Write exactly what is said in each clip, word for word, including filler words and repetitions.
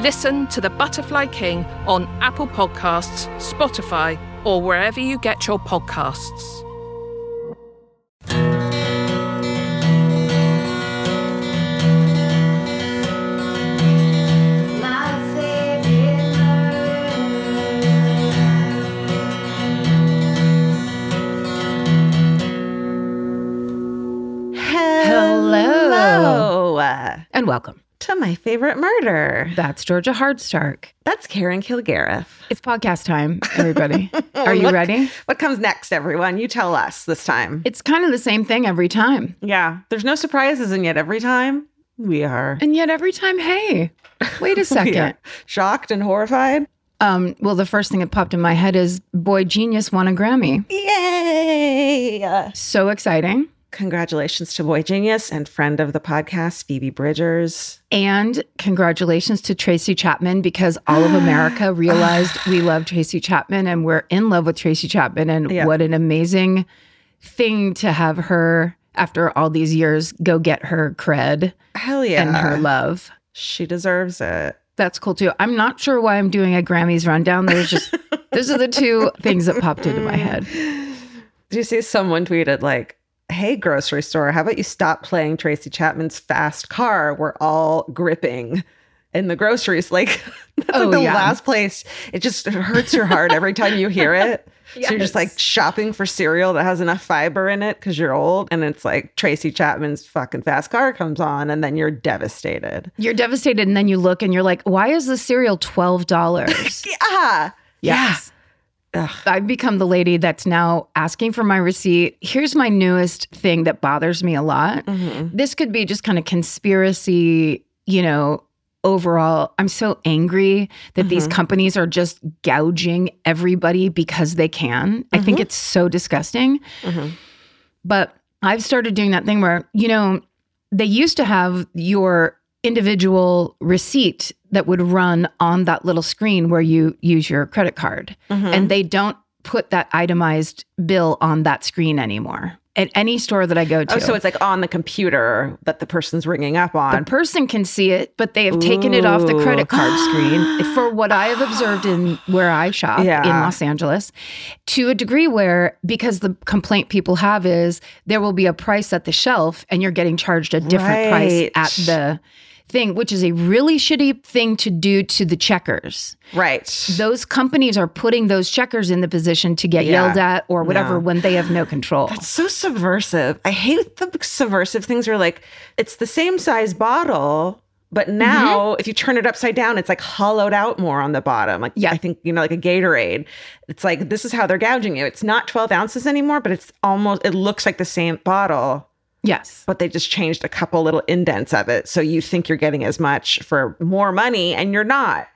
Listen to The Butterfly King on Apple Podcasts, Spotify, or wherever you get your podcasts. And welcome to My Favorite Murder. That's Georgia Hardstark. That's Karen Kilgariff. It's podcast time, everybody. Well, are you look, ready? What comes next, everyone? You tell us this time. It's kind of the same thing every time. Yeah. There's no surprises, and yet every time we are. And yet every time, hey, wait a second. Shocked and horrified. Um, well, the first thing that popped in my head is Boy Genius won a Grammy. Yay! So exciting. Congratulations to Boy Genius and friend of the podcast, Phoebe Bridgers. And congratulations to Tracy Chapman, because all of America realized we love Tracy Chapman and we're in love with Tracy Chapman. And yeah. What an amazing thing to have her, after all these years, go get her cred. Hell yeah. And her love. She deserves it. That's cool, too. I'm not sure why I'm doing a Grammys rundown. There's just Those are the two things that popped into my head. Did you see someone tweeted like, hey, grocery store, how about you stop playing Tracy Chapman's Fast Car? We're all gripping in the groceries. Like, that's oh, like the yeah. last place. It just hurts your heart every time you hear it. Yes. So you're just like shopping for cereal that has enough fiber in it because you're old. And it's like Tracy Chapman's fucking Fast Car comes on and then you're devastated. You're devastated. And then you look and you're like, why is the cereal twelve dollars? yeah. Yes. Yeah. Ugh. I've become the lady that's now asking for my receipt. Here's my newest thing that bothers me a lot. Mm-hmm. This could be just kind of conspiracy, you know, overall. I'm so angry that mm-hmm. these companies are just gouging everybody because they can. Mm-hmm. I think it's so disgusting. Mm-hmm. But I've started doing that thing where, you know, they used to have your individual receipt that would run on that little screen where you use your credit card. Mm-hmm. And they don't put that itemized bill on that screen anymore at any store that I go to. Oh, so it's like on the computer that the person's ringing up on. The person can see it, but they have Ooh. taken it off the credit card screen for what I have observed in where I shop yeah. in Los Angeles, to a degree where, because the complaint people have is there will be a price at the shelf and you're getting charged a different right. price at the thing, which is a really shitty thing to do to the checkers. Right. Those companies are putting those checkers in the position to get yeah. yelled at or whatever no. when they have no control. That's so subversive. I hate the subversive things where like, it's the same size bottle, but now mm-hmm. if you turn it upside down, it's like hollowed out more on the bottom. Like yeah. I think, you know, like a Gatorade. It's like, this is how they're gouging you. It's not twelve ounces anymore, but it's almost, it looks like the same bottle. Yes. But they just changed a couple little indents of it. So you think you're getting as much for more money and you're not.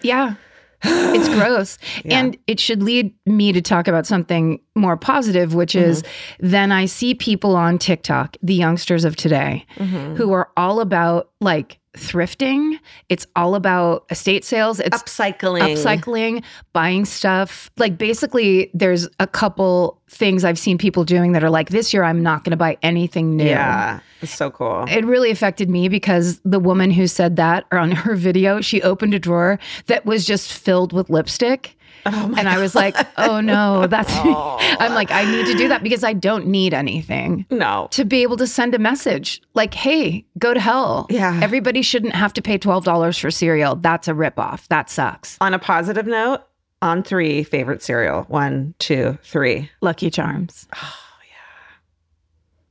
Yeah. It's gross. Yeah. And it should lead me to talk about something more positive, which mm-hmm. is then I see people on TikTok, the youngsters of today, mm-hmm. who are all about like thrifting. It's all about estate sales. It's upcycling, upcycling, buying stuff. Like basically there's a couple things I've seen people doing that are like, this year I'm not going to buy anything new. Yeah, it's so cool. It really affected me because the woman who said that on her video, she opened a drawer that was just filled with lipstick. Oh my and I was God. like, oh no, that's, oh. I'm like, I need to do that because I don't need anything. No. To be able to send a message like, hey, go to hell. Yeah. Everybody shouldn't have to pay twelve dollars for cereal. That's a ripoff. That sucks. On a positive note, on three, favorite cereal. One, two, three. Lucky Charms. Oh, yeah.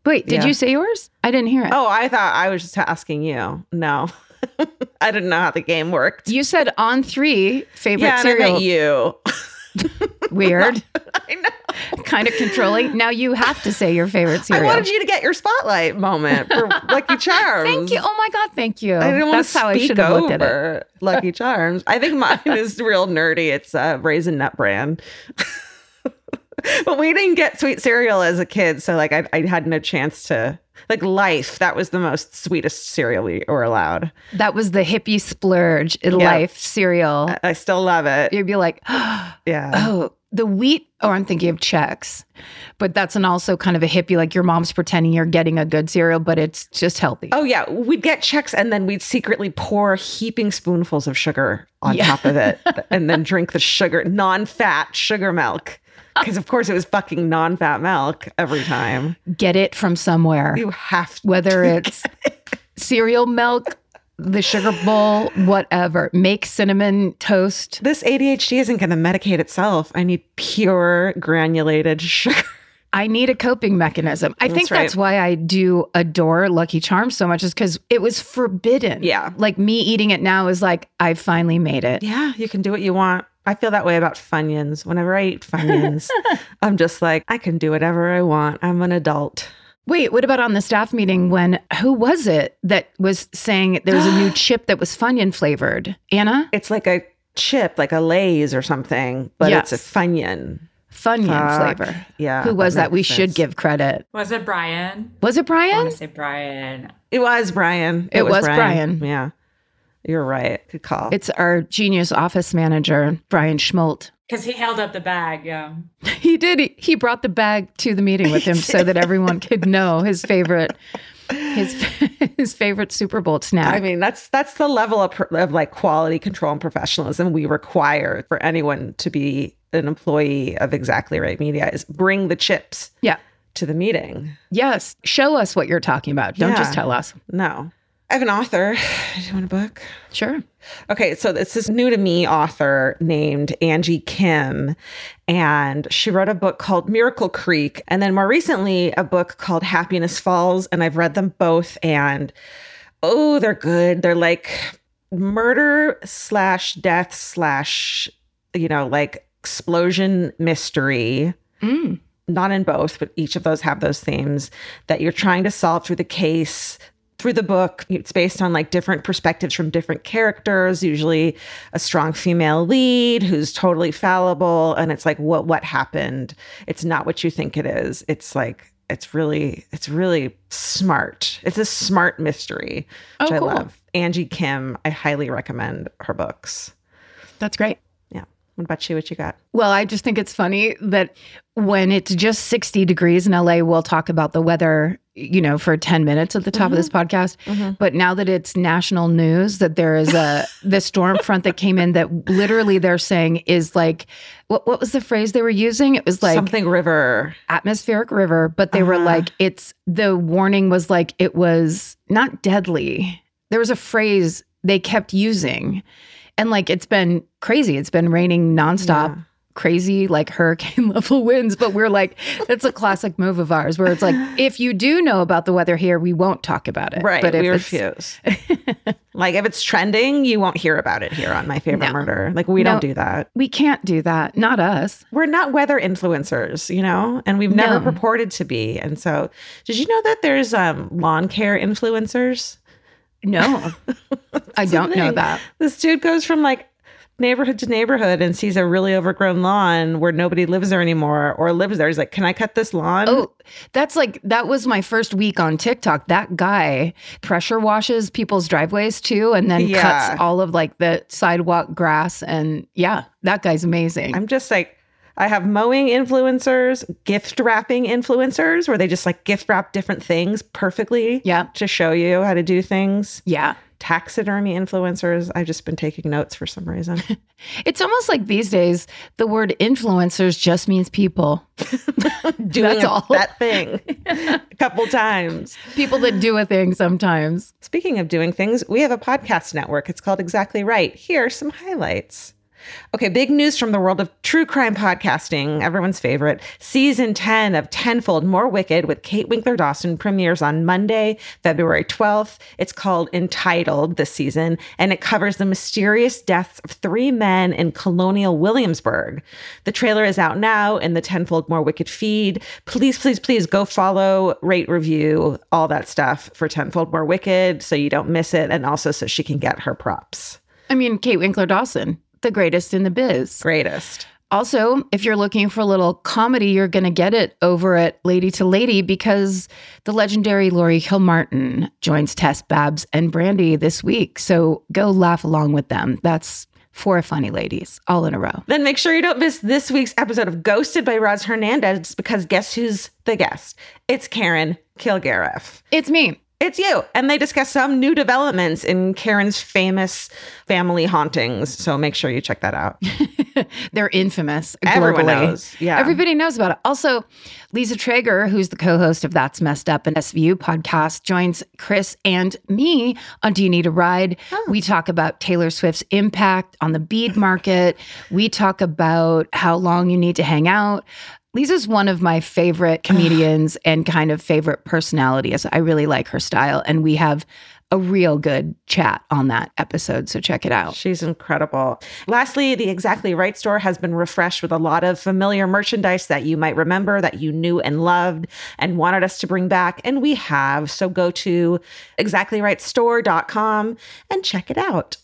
Wait, did yeah. you say yours? I didn't hear it. Oh, I thought I was just asking you. No. I didn't know how the game worked. You said on three favorite yeah, cereal. Yeah, you. Weird. I know. kind of controlling. Now you have to say your favorite cereal. I wanted you to get your spotlight moment for Lucky Charms. Thank you. Oh my God, thank you. I didn't want to speak over Lucky Charms. I think mine is real nerdy. It's uh, Raisin Nut Bran. But we didn't get sweet cereal as a kid, so like I, I had no chance to like Life. That was the most sweetest cereal we were allowed. That was the hippie splurge in yeah. Life cereal. I, I still love it. You'd be like, oh, yeah, oh, the wheat. Oh, I'm thinking of Chex, but that's an also kind of a hippie. Like your mom's pretending you're getting a good cereal, but it's just healthy. Oh yeah, we'd get Chex and then we'd secretly pour heaping spoonfuls of sugar on yeah. top of it, and then drink the sugar, non-fat sugar milk. Because, of course, it was fucking non-fat milk every time. Get it from somewhere. You have to. Whether it's it. cereal milk, the sugar bowl, whatever. Make cinnamon toast. This A D H D isn't going to medicate itself. I need pure granulated sugar. I need a coping mechanism. I that's think right. that's why I do adore Lucky Charms so much, is because it was forbidden. Yeah. Like, me eating it now is like, I finally made it. Yeah, you can do what you want. I feel that way about Funyuns. Whenever I eat Funyuns, I'm just like, I can do whatever I want. I'm an adult. Wait, what about on the staff meeting when, who was it that was saying there was a new chip that was Funyun flavored? Anna? It's like a chip, like a Lay's or something, but yes. it's a Funyun. Funyun flavor. Yeah. Who was that? that? We sense. should give credit. Was it Brian? Was it Brian? I want to say Brian. It was Brian. It, it was, was Brian. Brian. Yeah. You're right. Good call. It's our genius office manager, Brian Schmolt. Because he held up the bag, yeah. He did. He, he brought the bag to the meeting with him so that everyone could know his favorite his his favorite Super Bowl snack. I mean, that's that's the level of, of like quality control and professionalism we require for anyone to be an employee of Exactly Right Media, is bring the chips yeah. to the meeting. Yes. Show us what you're talking about. Don't yeah. just tell us. No. I have an author. Do you want a book? Sure. Okay, so it's this new to me author named Angie Kim, and she wrote a book called Miracle Creek, and then more recently a book called Happiness Falls, and I've read them both, and oh, they're good. They're like murder slash death slash, you know, like explosion mystery. Mm. Not in both, but each of those have those themes that you're trying to solve through the case. Through the book, it's based on like different perspectives from different characters, usually a strong female lead who's totally fallible. And it's like, what, what happened? It's not what you think it is. It's like, it's really, it's really smart. It's a smart mystery, which oh, cool. I love. Angie Kim, I highly recommend her books. That's great. What about you? What you got? Well, I just think it's funny that when it's just sixty degrees in L A, we'll talk about the weather, you know, for ten minutes at the top mm-hmm. of this podcast. Mm-hmm. But now that it's national news, that there is a the storm front that came in that literally they're saying is like, what what was the phrase they were using? It was like something river. Atmospheric river. But they uh-huh. were like, it's the warning was like, it was not deadly. There was a phrase they kept using. And like, it's been crazy. It's been raining nonstop, yeah. crazy, like hurricane level winds. But we're like, that's a classic move of ours where it's like, if you do know about the weather here, we won't talk about it. Right. But if we refuse. Like if it's trending, you won't hear about it here on My Favorite no. Murder. Like we no, don't do that. We can't do that. Not us. We're not weather influencers, you know, and we've never no. purported to be. And so did you know that there's um, lawn care influencers? No, I don't know that. This dude goes from like neighborhood to neighborhood and sees a really overgrown lawn where nobody lives there anymore or lives there. He's like, can I cut this lawn? Oh, that's like, that was my first week on TikTok. That guy pressure washes people's driveways too and then yeah. cuts all of like the sidewalk grass. And yeah, that guy's amazing. I'm just like, I have mowing influencers, gift wrapping influencers, where they just like gift wrap different things perfectly yeah. to show you how to do things. Yeah. Taxidermy influencers. I've just been taking notes for some reason. It's almost like these days, the word influencers just means people. Doing all. That thing a couple times. People that do a thing sometimes. Speaking of doing things, we have a podcast network. It's called Exactly Right. Here are some highlights. Okay, big news from the world of true crime podcasting, everyone's favorite. Season ten of Tenfold More Wicked with Kate Winkler-Dawson premieres on Monday, February twelfth. It's called Entitled this season, and it covers the mysterious deaths of three men in colonial Williamsburg. The trailer is out now in the Tenfold More Wicked feed. Please, please, please go follow, rate, review, all that stuff for Tenfold More Wicked so you don't miss it, and also so she can get her props. I mean, Kate Winkler-Dawson, the greatest in the biz. Greatest. Also, if you're looking for a little comedy, you're going to get it over at Lady to Lady, because the legendary Laurie Hill Martin joins Tess, Babs, and Brandy this week. So go laugh along with them. That's four funny ladies all in a row. Then make sure you don't miss this week's episode of Ghosted by Roz Hernandez, because guess who's the guest? It's Karen Kilgariff. It's me. It's you. And they discuss some new developments in Karen's famous family hauntings. So make sure you check that out. They're infamous globally. Everyone knows. Yeah. Everybody knows about it. Also, Lisa Traeger, who's the co-host of That's Messed Up, an S V U podcast, joins Chris and me on Do You Need a Ride? Oh. We talk about Taylor Swift's impact on the bead market. We talk about how long you need to hang out. Lisa's one of my favorite comedians and kind of favorite personalities. I really like her style, and we have a real good chat on that episode, so check it out. She's incredible. Lastly, the Exactly Right store has been refreshed with a lot of familiar merchandise that you might remember, that you knew and loved and wanted us to bring back, and we have. So go to exactly right store dot com and check it out.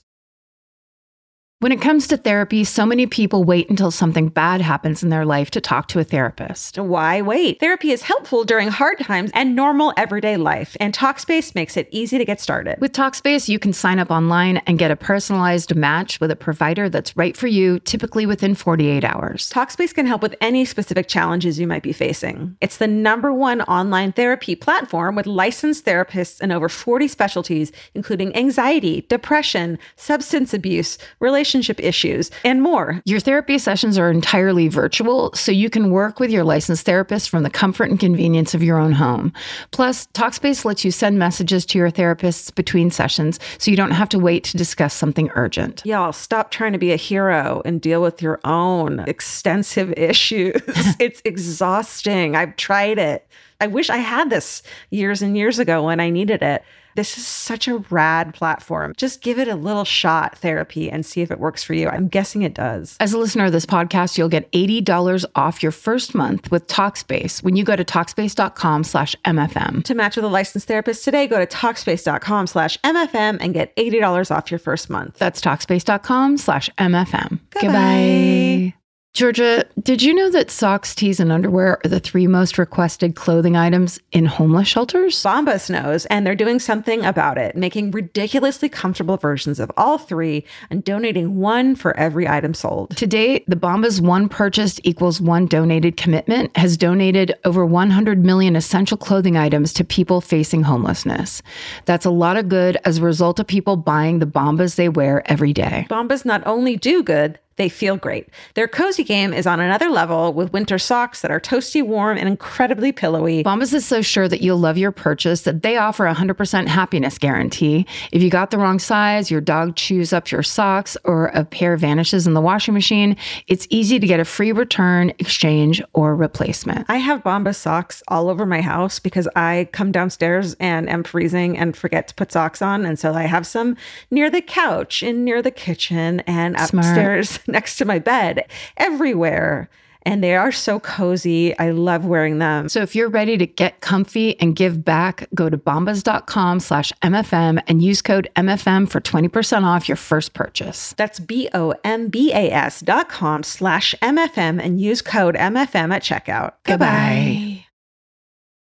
When it comes to therapy, so many people wait until something bad happens in their life to talk to a therapist. Why wait? Therapy is helpful during hard times and normal everyday life, and Talkspace makes it easy to get started. With Talkspace, you can sign up online and get a personalized match with a provider that's right for you, typically within forty-eight hours. Talkspace can help with any specific challenges you might be facing. It's the number one online therapy platform with licensed therapists in over forty specialties, including anxiety, depression, substance abuse, relationships, relationship issues, and more. Your therapy sessions are entirely virtual, so you can work with your licensed therapist from the comfort and convenience of your own home. Plus, Talkspace lets you send messages to your therapists between sessions, so you don't have to wait to discuss something urgent. Y'all, stop trying to be a hero and deal with your own extensive issues. It's exhausting. I've tried it. I wish I had this years and years ago when I needed it. This is such a rad platform. Just give it a little shot, therapy, and see if it works for you. I'm guessing it does. As a listener of this podcast, you'll get eighty dollars off your first month with Talkspace when you go to Talkspace dot com slash M F M. To match with a licensed therapist today, go to Talkspace dot com slash M F M and get eighty dollars off your first month. That's Talkspace dot com slash M F M. Goodbye. Goodbye. Georgia, did you know that socks, tees, and underwear are the three most requested clothing items in homeless shelters? Bombas knows, and they're doing something about it, making ridiculously comfortable versions of all three and donating one for every item sold. To date, the Bombas one purchased equals one donated commitment has donated over one hundred million essential clothing items to people facing homelessness. That's a lot of good as a result of people buying the Bombas they wear every day. Bombas not only do good, they feel great. Their cozy game is on another level with winter socks that are toasty, warm, and incredibly pillowy. Bombas is so sure that you'll love your purchase that they offer a one hundred percent happiness guarantee. If you got the wrong size, your dog chews up your socks, or a pair vanishes in the washing machine, it's easy to get a free return, exchange, or replacement. I have Bombas socks all over my house because I come downstairs and am freezing and forget to put socks on. And so I have some near the couch and near the kitchen and upstairs. Smart. Next to my bed, everywhere. And they are so cozy. I love wearing them. So if you're ready to get comfy and give back, go to bombas dot com slash M F M and use code M F M for twenty percent off your first purchase. That's B O M B A S dot com slash M F M and use code M F M at checkout. Goodbye. Goodbye.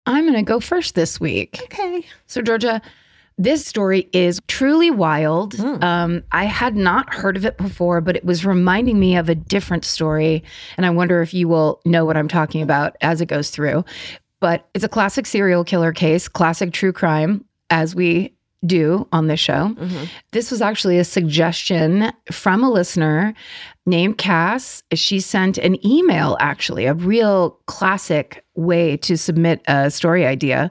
I'm going to go first this week. Okay. So Georgia, this story is truly wild. Mm. Um, I had not heard of it before, but it was reminding me of a different story. And I wonder if you will know what I'm talking about as it goes through. But it's a classic serial killer case, classic true crime, as we do on this show. Mm-hmm. This was actually a suggestion from a listener named Cass. She sent an email, actually, a real classic way to submit a story idea.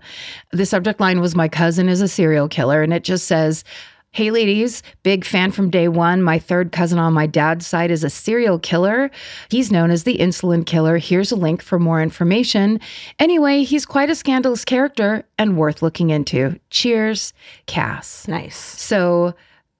The subject line was, "My cousin is a serial killer," and it just says, Hey ladies, big fan from day one. My third cousin on my dad's side is a serial killer. He's known as the insulin killer. Here's a link for more information. Anyway, he's quite a scandalous character and worth looking into. Cheers, Cass. Nice. So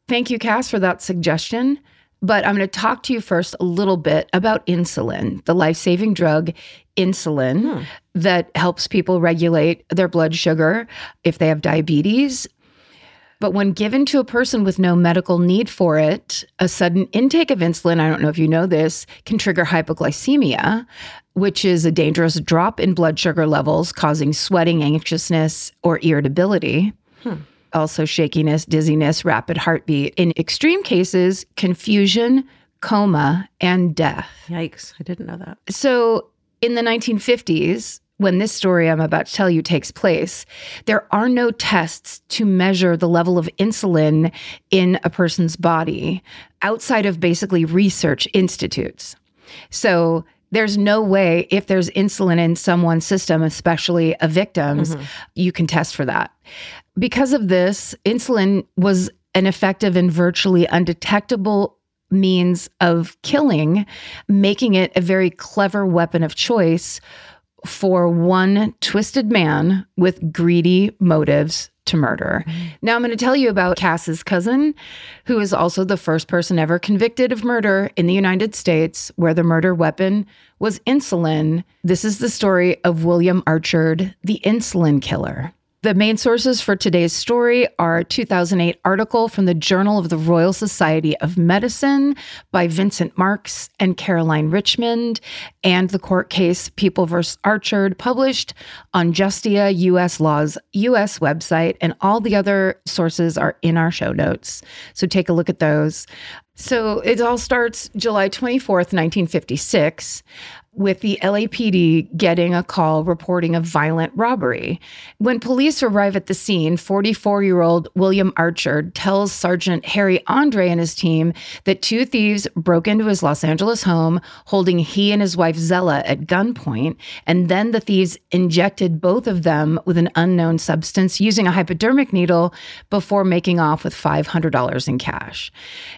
thank you, Cass, for that suggestion. But I'm going to talk to you first a little bit about insulin, the life-saving drug insulin hmm. that helps people regulate their blood sugar if they have diabetes. But when given to a person with no medical need for it, a sudden intake of insulin, I don't know if you know this, can trigger hypoglycemia, which is a dangerous drop in blood sugar levels, causing sweating, anxiousness, or irritability. Hmm. Also shakiness, dizziness, rapid heartbeat. In extreme cases, confusion, coma, and death. Yikes, I didn't know that. So in the nineteen fifties, when this story I'm about to tell you takes place, there are no tests to measure the level of insulin in a person's body outside of basically research institutes. So there's no way, if there's insulin in someone's system, especially a victim's, mm-hmm. you can test for that. Because of this, insulin was an effective and virtually undetectable means of killing, making it a very clever weapon of choice for one twisted man with greedy motives to murder. Now I'm going to tell you about Cass's cousin, who is also the first person ever convicted of murder in the United States, where the murder weapon was insulin. This is the story of William Archerd, the insulin killer. The main sources for today's story are a two thousand eight article from the Journal of the Royal Society of Medicine by Vincent Marks and Caroline Richmond, and the court case People versus Archerd, published on Justia U S Law's U S website, and all the other sources are in our show notes. So take a look at those. So it all starts July twenty-fourth, nineteen fifty-six, with the L A P D getting a call reporting a violent robbery. When police arrive at the scene, forty-four-year-old William Archerd tells Sergeant Harry Andre and his team that two thieves broke into his Los Angeles home, holding he and his wife Zella at gunpoint, and then the thieves injected both of them with an unknown substance using a hypodermic needle before making off with five hundred dollars in cash.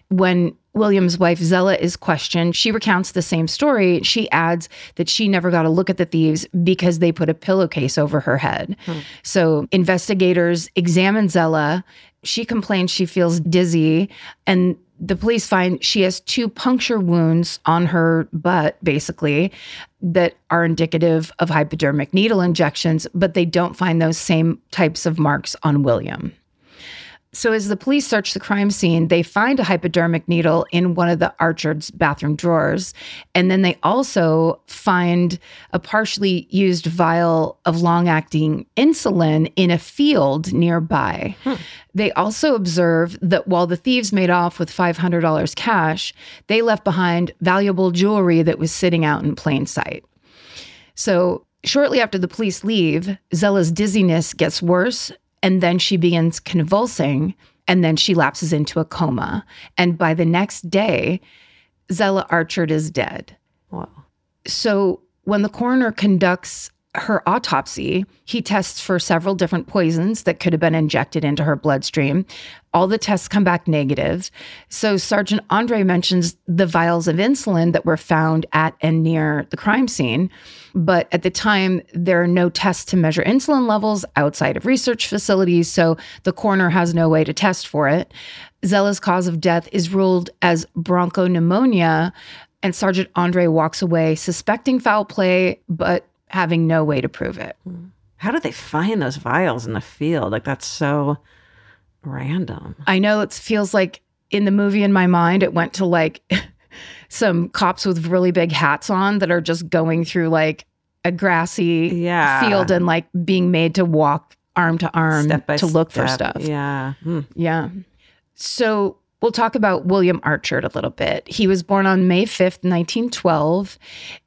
When William's wife, Zella, is questioned, she recounts the same story. She adds that she never got a look at the thieves because they put a pillowcase over her head. Hmm. So investigators examine Zella. She complains she feels dizzy, and the police find she has two puncture wounds on her butt, basically, that are indicative of hypodermic needle injections, but they don't find those same types of marks on William. So as the police search the crime scene, they find a hypodermic needle in one of the Archerd's bathroom drawers. And then they also find a partially used vial of long-acting insulin in a field nearby. Hmm. They also observe that while the thieves made off with five hundred dollars cash, they left behind valuable jewelry that was sitting out in plain sight. So shortly after the police leave, Zella's dizziness gets worse, and then she begins convulsing, and then she lapses into a coma. And by the next day, Zella Archerd is dead. Wow. So when the coroner conducts her autopsy, he tests for several different poisons that could have been injected into her bloodstream. All the tests come back negative. So Sergeant Andre mentions the vials of insulin that were found at and near the crime scene. But at the time, there are no tests to measure insulin levels outside of research facilities, so the coroner has no way to test for it. Zella's cause of death is ruled as bronchopneumonia, and Sergeant Andre walks away suspecting foul play, but having no way to prove it. How do they find those vials in the field? Like, that's so random. I know, it feels like in the movie, in my mind, it went to like some cops with really big hats on that are just going through like a grassy yeah. field and like being made to walk arm to arm to look step. for stuff. Yeah. Hmm. Yeah. So we'll talk about William Archerd a little bit. He was born on May fifth, nineteen twelve.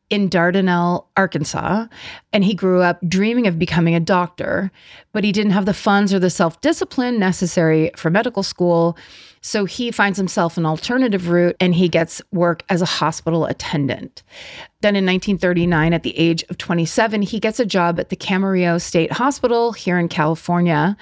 In Dardanelle, Arkansas, and he grew up dreaming of becoming a doctor, but he didn't have the funds or the self-discipline necessary for medical school. So he finds himself an alternative route and he gets work as a hospital attendant. Then in nineteen thirty-nine, at the age of twenty-seven, he gets a job at the Camarillo State Hospital here in California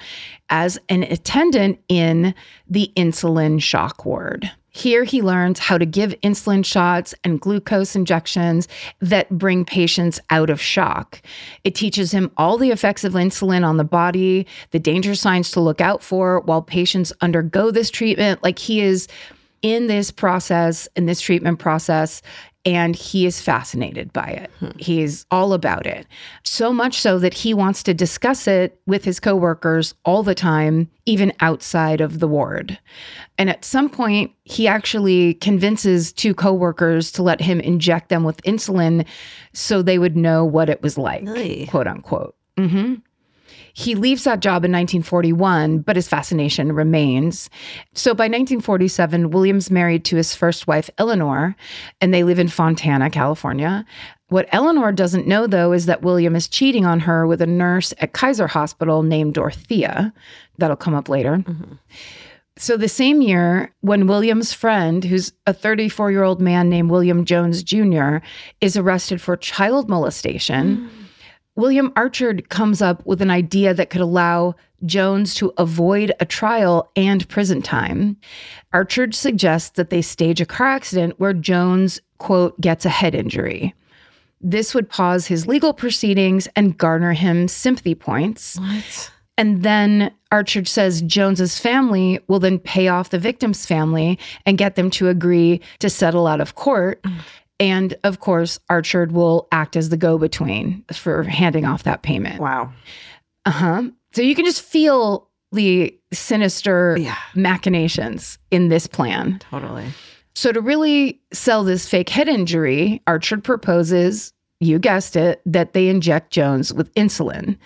as an attendant in the insulin shock ward. Here he learns how to give insulin shots and glucose injections that bring patients out of shock. It teaches him all the effects of insulin on the body, the danger signs to look out for while patients undergo this treatment. Like, he is in this process, in this treatment process, and he is fascinated by it. Hmm. He is all about it. So much so that he wants to discuss it with his coworkers all the time, even outside of the ward. And at some point, he actually convinces two coworkers to let him inject them with insulin so they would know what it was like, really? Quote unquote. Mm-hmm. He leaves that job in nineteen forty-one, but his fascination remains. So by nineteen forty-seven, William's married to his first wife, Eleanor, and they live in Fontana, California. What Eleanor doesn't know, though, is that William is cheating on her with a nurse at Kaiser Hospital named Dorothea. That'll come up later. Mm-hmm. So the same year, when William's friend, who's a thirty-four-year-old man named William Jones Junior, is arrested for child molestation, mm-hmm. William Archerd comes up with an idea that could allow Jones to avoid a trial and prison time. Archerd suggests that they stage a car accident where Jones, quote, gets a head injury. This would pause his legal proceedings and garner him sympathy points. What? And then Archerd says Jones's family will then pay off the victim's family and get them to agree to settle out of court. Mm. And, of course, Archerd will act as the go-between for handing off that payment. Wow. Uh-huh. So you can just feel the sinister yeah. machinations in this plan. Totally. So to really sell this fake head injury, Archerd proposes, you guessed it, that they inject Jones with insulin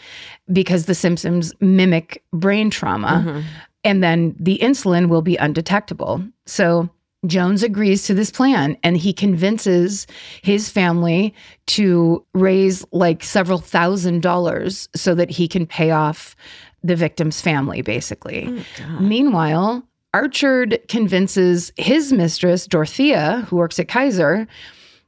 because the symptoms mimic brain trauma. Mm-hmm. And then the insulin will be undetectable. So Jones agrees to this plan, and he convinces his family to raise like several thousand dollars so that he can pay off the victim's family, basically. Oh, meanwhile, Archerd convinces his mistress, Dorothea, who works at Kaiser,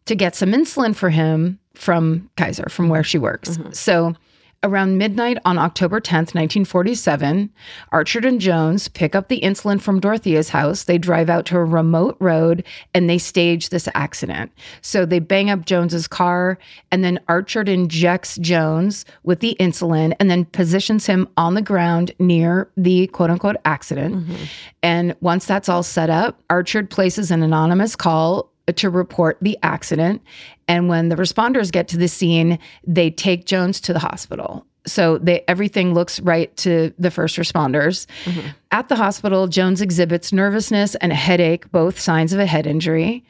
to get some insulin for him from Kaiser, from where she works. Mm-hmm. So around midnight on October tenth, nineteen forty-seven, Archerd and Jones pick up the insulin from Dorothea's house. They drive out to a remote road and they stage this accident. So they bang up Jones's car, and then Archerd injects Jones with the insulin and then positions him on the ground near the quote unquote accident. Mm-hmm. And once that's all set up, Archerd places an anonymous call to report the accident. And when the responders get to the scene, they take Jones to the hospital. So they, everything looks right to the first responders. Mm-hmm. At the hospital, Jones exhibits nervousness and a headache, both signs of a head injury.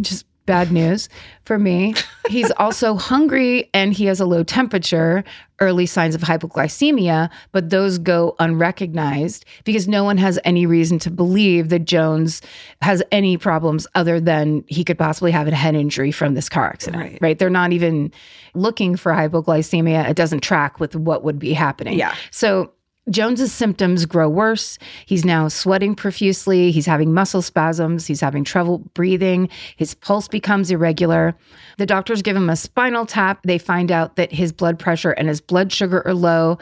Just bad news for me. He's also hungry and he has a low temperature, early signs of hypoglycemia, but those go unrecognized because no one has any reason to believe that Jones has any problems other than he could possibly have a head injury from this car accident, right? right? They're not even looking for hypoglycemia. It doesn't track with what would be happening. Yeah. So Jones's symptoms grow worse. He's now sweating profusely. He's having muscle spasms. He's having trouble breathing. His pulse becomes irregular. The doctors give him a spinal tap. They find out that his blood pressure and his blood sugar are low.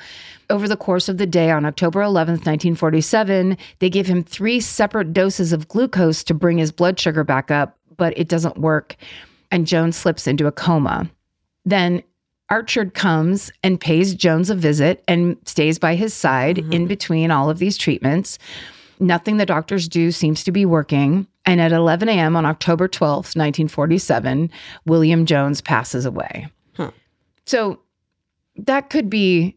Over the course of the day on October eleventh, nineteen forty-seven, they give him three separate doses of glucose to bring his blood sugar back up, but it doesn't work. And Jones slips into a coma. Then Archerd comes and pays Jones a visit and stays by his side mm-hmm. in between all of these treatments. Nothing the doctors do seems to be working. And at eleven a.m. on October twelfth, nineteen forty-seven, William Jones passes away. Huh. So that could be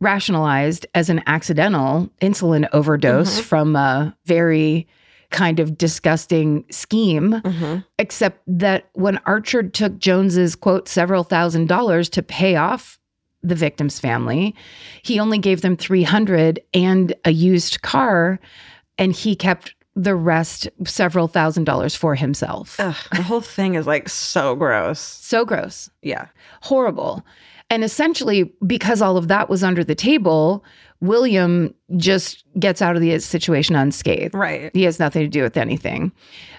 rationalized as an accidental insulin overdose mm-hmm. from a very kind of disgusting scheme, mm-hmm. except that when Archerd took Jones's, quote, several thousand dollars to pay off the victim's family, he only gave them three hundred dollars and a used car, and he kept the rest, several thousand dollars, for himself. Ugh, the whole thing is like so gross. So gross. Yeah. Horrible. And essentially, because all of that was under the table, William just gets out of the situation unscathed. Right. He has nothing to do with anything.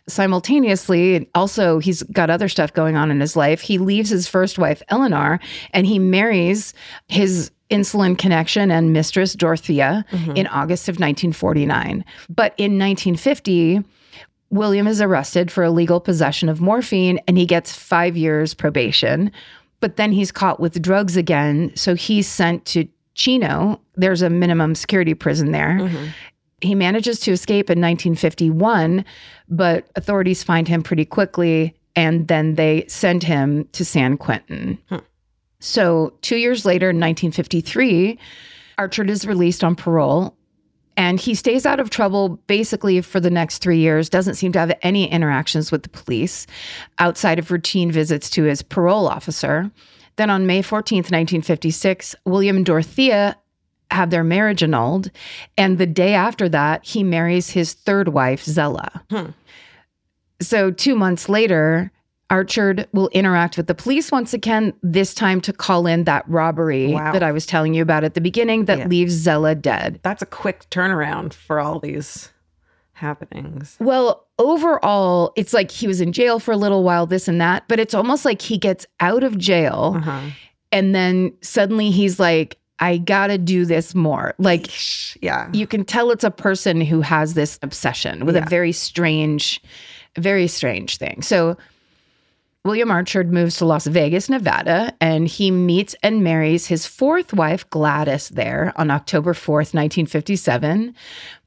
Simultaneously, also, he's got other stuff going on in his life. He leaves his first wife, Eleanor, and he marries his insulin connection and mistress, Dorothea, mm-hmm. in August of nineteen forty-nine. But in nineteen fifty... William is arrested for illegal possession of morphine, and he gets five years probation. But then he's caught with drugs again, so he's sent to Chino. There's a minimum security prison there. Mm-hmm. He manages to escape in nineteen fifty-one, but authorities find him pretty quickly, and then they send him to San Quentin. Huh. So two years later, in nineteen fifty-three, Archerd is released on parole. And he stays out of trouble basically for the next three years, doesn't seem to have any interactions with the police outside of routine visits to his parole officer. Then on May fourteenth, nineteen fifty-six, William and Dorothea have their marriage annulled. And the day after that, he marries his third wife, Zella. Hmm. So two months later, Archerd will interact with the police once again, this time to call in that robbery wow. that I was telling you about at the beginning that yeah. leaves Zella dead. That's a quick turnaround for all these happenings. Well, overall, it's like he was in jail for a little while, this and that, but it's almost like he gets out of jail uh-huh. and then suddenly he's like, I gotta do this more. Like, yeah, you can tell it's a person who has this obsession with yeah. a very strange, very strange thing. So William Archerd moves to Las Vegas, Nevada, and he meets and marries his fourth wife, Gladys, there on October fourth, nineteen fifty-seven.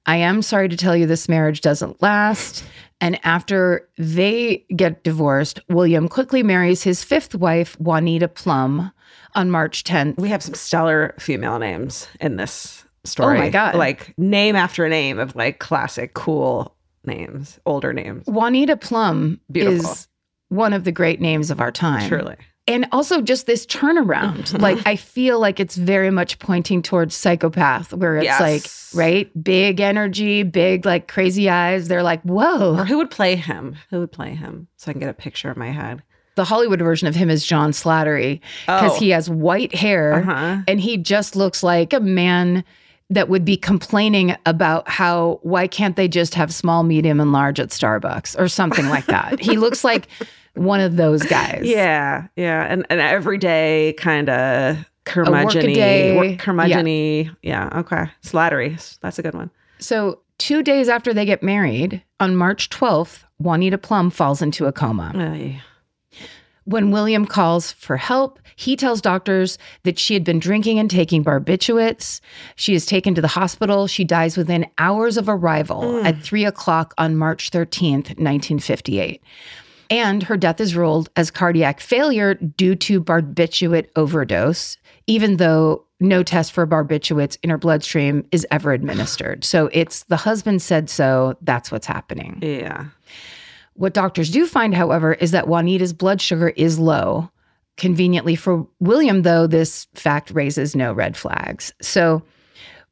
I am sorry to tell you this marriage doesn't last. And after they get divorced, William quickly marries his fifth wife, Juanita Plum, on March tenth. We have some stellar female names in this story. Oh, my God. Like, name after name of, like, classic, cool names, older names. Juanita Plum Beautiful. is... one of the great names of our time. Surely. And also just this turnaround. Like, I feel like it's very much pointing towards Psychopath, where it's yes. like, right? Big energy, big, like, crazy eyes. They're like, whoa. Or who would play him? Who would play him? So I can get a picture in my head. The Hollywood version of him is John Slattery, because oh. he has white hair, uh-huh. and he just looks like a man that would be complaining about how, why can't they just have small, medium, and large at Starbucks or something like that. He looks like one of those guys. Yeah, yeah. And an everyday kind of curmudgeon-y. Work curmudgeon-y. Yeah. yeah, okay. Slattery. That's a good one. So two days after they get married, on March twelfth, Juanita Plum falls into a coma. Aye. When William calls for help, he tells doctors that she had been drinking and taking barbiturates. She is taken to the hospital. She dies within hours of arrival mm. at three o'clock on March thirteenth, nineteen fifty-eight. And her death is ruled as cardiac failure due to barbiturate overdose, even though no test for barbiturates in her bloodstream is ever administered. So it's the husband said so, that's what's happening. Yeah. What doctors do find, however, is that Juanita's blood sugar is low. Conveniently for William, though, this fact raises no red flags. So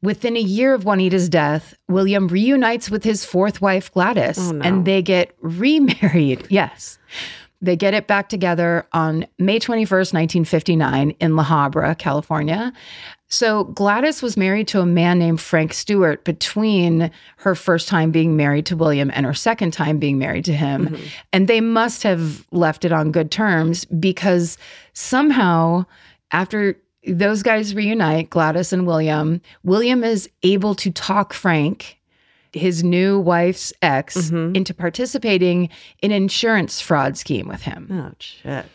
within a year of Juanita's death, William reunites with his fourth wife, Gladys, oh, no. and they get remarried. Yes. They get it back together on May twenty-first, nineteen fifty-nine in La Habra, California. So Gladys was married to a man named Frank Stewart between her first time being married to William and her second time being married to him. Mm-hmm. And they must have left it on good terms because somehow after those guys reunite, Gladys and William, William is able to talk Frank, his new wife's ex, mm-hmm. into participating in an insurance fraud scheme with him. Oh, shit.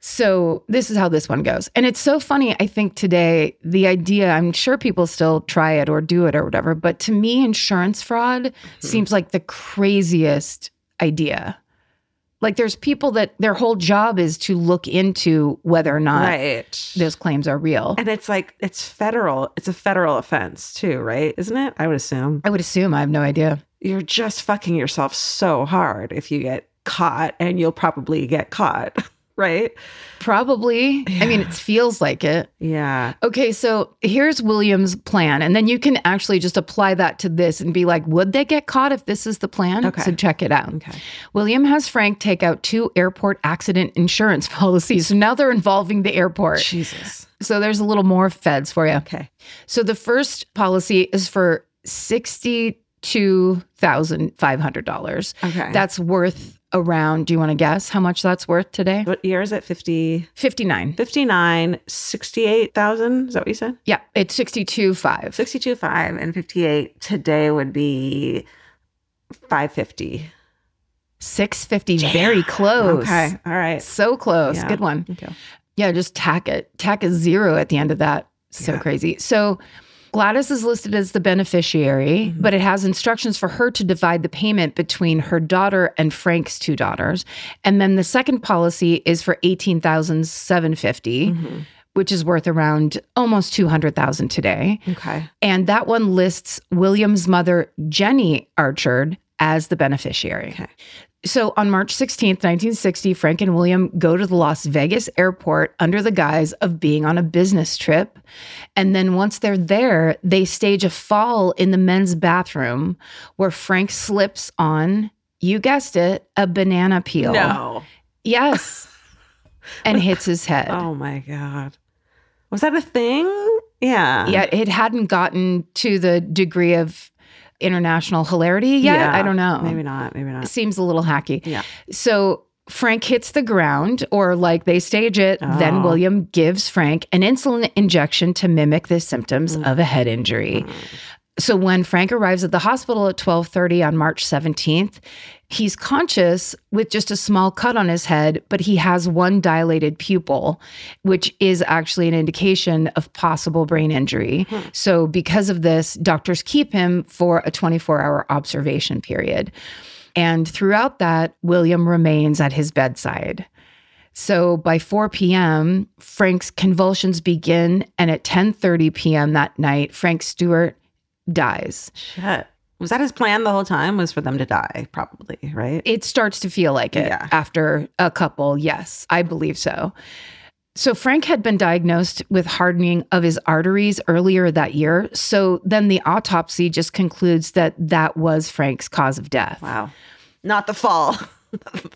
So this is how this one goes. And it's so funny, I think today, the idea, I'm sure people still try it or do it or whatever, but to me, insurance fraud mm-hmm. seems like the craziest idea. Like there's people that their whole job is to look into whether or not right. those claims are real. And it's like, it's federal. It's a federal offense too, right? Isn't it? I would assume. I would assume. I have no idea. You're just fucking yourself so hard if you get caught, and you'll probably get caught, right? Probably. Yeah. I mean, it feels like it. Yeah. Okay, so here's William's plan. And then you can actually just apply that to this and be like, would they get caught if this is the plan? Okay. So check it out. Okay. William has Frank take out two airport accident insurance policies. So now they're involving the airport. Jesus. So there's a little more feds for you. Okay. So the first policy is for sixty-two thousand five hundred dollars. Okay. That's worth around, do you want to guess how much that's worth today? What year is it? fifty? fifty-nine. fifty-nine, sixty-eight thousand? Is that what you said? Yeah. It's sixty-two five. sixty-two five and fifty-eight today would be five fifty. six fifty. Yeah. Very close. Okay. All right. So close. Yeah. Good one. Okay. Yeah, just tack it. Tack a zero at the end of that. So yeah. Crazy. So Gladys is listed as the beneficiary, mm-hmm. but it has instructions for her to divide the payment between her daughter and Frank's two daughters. And then the second policy is for eighteen thousand seven hundred fifty dollars, mm-hmm. which is worth around almost two hundred thousand dollars today. Okay. And that one lists William's mother, Jenny Archerd, as the beneficiary. Okay. So on March sixteenth, nineteen sixty, Frank and William go to the Las Vegas airport under the guise of being on a business trip. And then once they're there, they stage a fall in the men's bathroom where Frank slips on, you guessed it, a banana peel. No. Yes. And hits his head. Oh my God. Was that a thing? Yeah. Yeah, it hadn't gotten to the degree of international hilarity yet? Yeah, I don't know. Maybe not. Maybe not. Seems a little hacky. Yeah. So Frank hits the ground, or like they stage it. Oh. Then William gives Frank an insulin injection to mimic the symptoms mm. of a head injury. Mm. So when Frank arrives at the hospital at twelve thirty on March seventeenth, he's conscious with just a small cut on his head, but he has one dilated pupil, which is actually an indication of possible brain injury. Hmm. So because of this, doctors keep him for a twenty-four hour observation period. And throughout that, William remains at his bedside. So by four p.m., Frank's convulsions begin, and at ten thirty p.m. that night, Frank Stewart dies. Shit. Was that his plan the whole time, was for them to die, probably, right? It starts to feel like it yeah. after a couple, yes, I believe so. So Frank had been diagnosed with hardening of his arteries earlier that year. So then the autopsy just concludes that that was Frank's cause of death. Wow. Not the fall.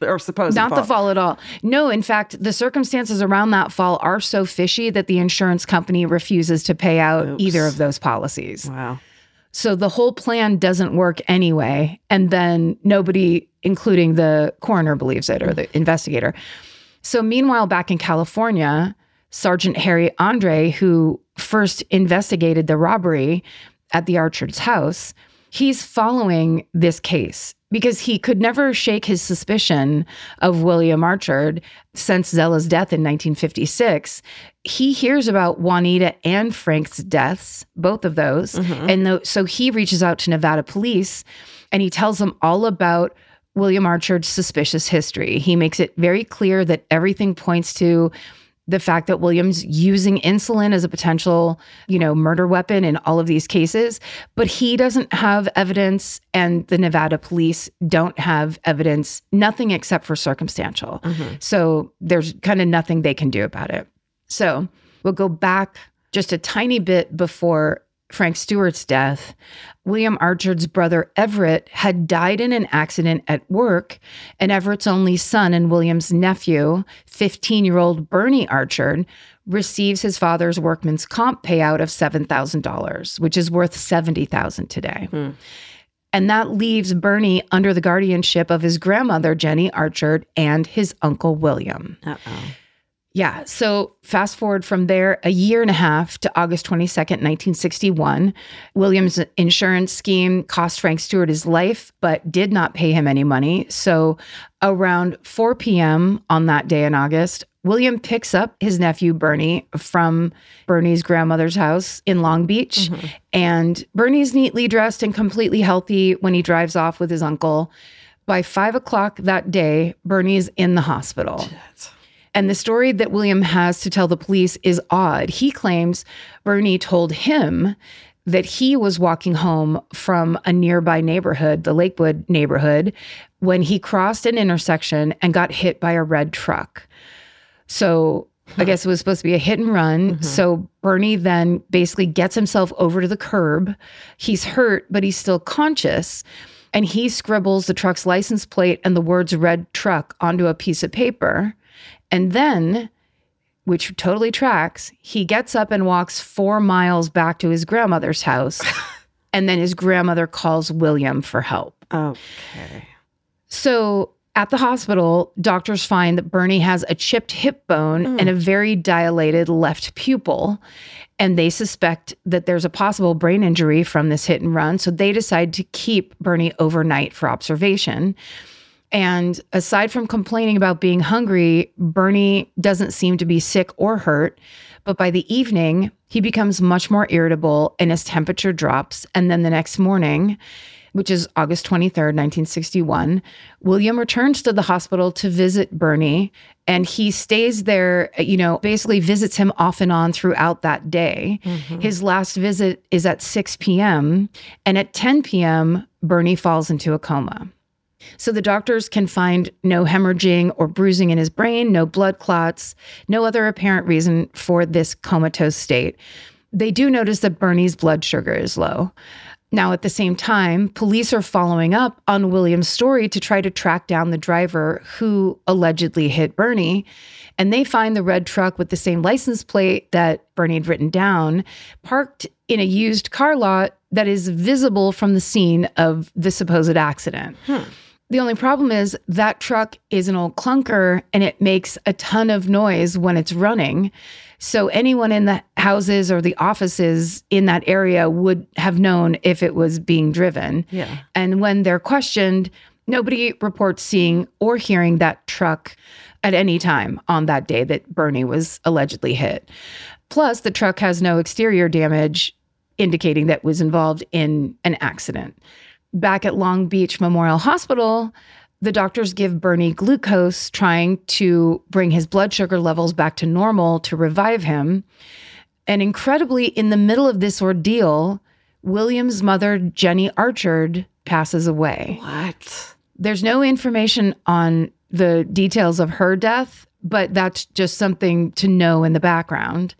Or supposed not fall. The fall at all. No, in fact, the circumstances around that fall are so fishy that the insurance company refuses to pay out Oops. either of those policies. Wow. So the whole plan doesn't work anyway. And then nobody, including the coroner, believes it, or the investigator. So meanwhile, back in California, Sergeant Harry Andre, who first investigated the robbery at the Archerd's house, he's following this case because he could never shake his suspicion of William Archerd since Zella's death in nineteen fifty-six. He hears about Juanita and Frank's deaths, both of those. Mm-hmm. And th- so he reaches out to Nevada police and he tells them all about William Archerd's suspicious history. He makes it very clear that everything points to the fact that William's using insulin as a potential, you know, murder weapon in all of these cases, but he doesn't have evidence and the Nevada police don't have evidence, nothing except for circumstantial. Mm-hmm. So there's kind of nothing they can do about it. So we'll go back just a tiny bit before Frank Stewart's death. William Archerd's brother Everett had died in an accident at work, and Everett's only son and William's nephew, fifteen-year-old Bernie Archerd, receives his father's workman's comp payout of seven thousand dollars, which is worth seventy thousand dollars today. Hmm. And that leaves Bernie under the guardianship of his grandmother, Jenny Archerd, and his uncle William. Uh-oh. Yeah. So fast forward from there a year and a half to August twenty-second, nineteen sixty-one. William's insurance scheme cost Frank Stewart his life, but did not pay him any money. So around four p.m. on that day in August, William picks up his nephew, Bernie, from Bernie's grandmother's house in Long Beach. Mm-hmm. And Bernie's neatly dressed and completely healthy when he drives off with his uncle. By five o'clock that day, Bernie's in the hospital. Shit. And the story that William has to tell the police is odd. He claims Bernie told him that he was walking home from a nearby neighborhood, the Lakewood neighborhood, when he crossed an intersection and got hit by a red truck. So I guess it was supposed to be a hit and run. Mm-hmm. So Bernie then basically gets himself over to the curb. He's hurt, but he's still conscious. And he scribbles the truck's license plate and the words red truck onto a piece of paper. And then which totally tracks, he gets up and walks four miles back to his grandmother's house. And then his grandmother calls William for help. Okay. So at the hospital, doctors find that Bernie has a chipped hip bone mm. and a very dilated left pupil. And they suspect that there's a possible brain injury from this hit and run. So they decide to keep Bernie overnight for observation. And aside from complaining about being hungry, Bernie doesn't seem to be sick or hurt. But by the evening, he becomes much more irritable and his temperature drops. And then the next morning, which is August twenty-third, nineteen sixty-one, William returns to the hospital to visit Bernie. And he stays there, you know, basically visits him off and on throughout that day. Mm-hmm. His last visit is at six p.m. And at ten p.m., Bernie falls into a coma. So the doctors can find no hemorrhaging or bruising in his brain, no blood clots, no other apparent reason for this comatose state. They do notice that Bernie's blood sugar is low. Now, at the same time, police are following up on William's story to try to track down the driver who allegedly hit Bernie. And they find the red truck with the same license plate that Bernie had written down, parked in a used car lot that is visible from the scene of the supposed accident. Hmm. The only problem is that truck is an old clunker and it makes a ton of noise when it's running. So anyone in the houses or the offices in that area would have known if it was being driven. Yeah. And when they're questioned, nobody reports seeing or hearing that truck at any time on that day that Bernie was allegedly hit. Plus, the truck has no exterior damage, indicating that it was involved in an accident. Back at Long Beach Memorial Hospital, the doctors give Bernie glucose, trying to bring his blood sugar levels back to normal to revive him. And incredibly, in the middle of this ordeal, William's mother, Jenny Archerd, passes away. What? There's no information on the details of her death, but that's just something to know in the background.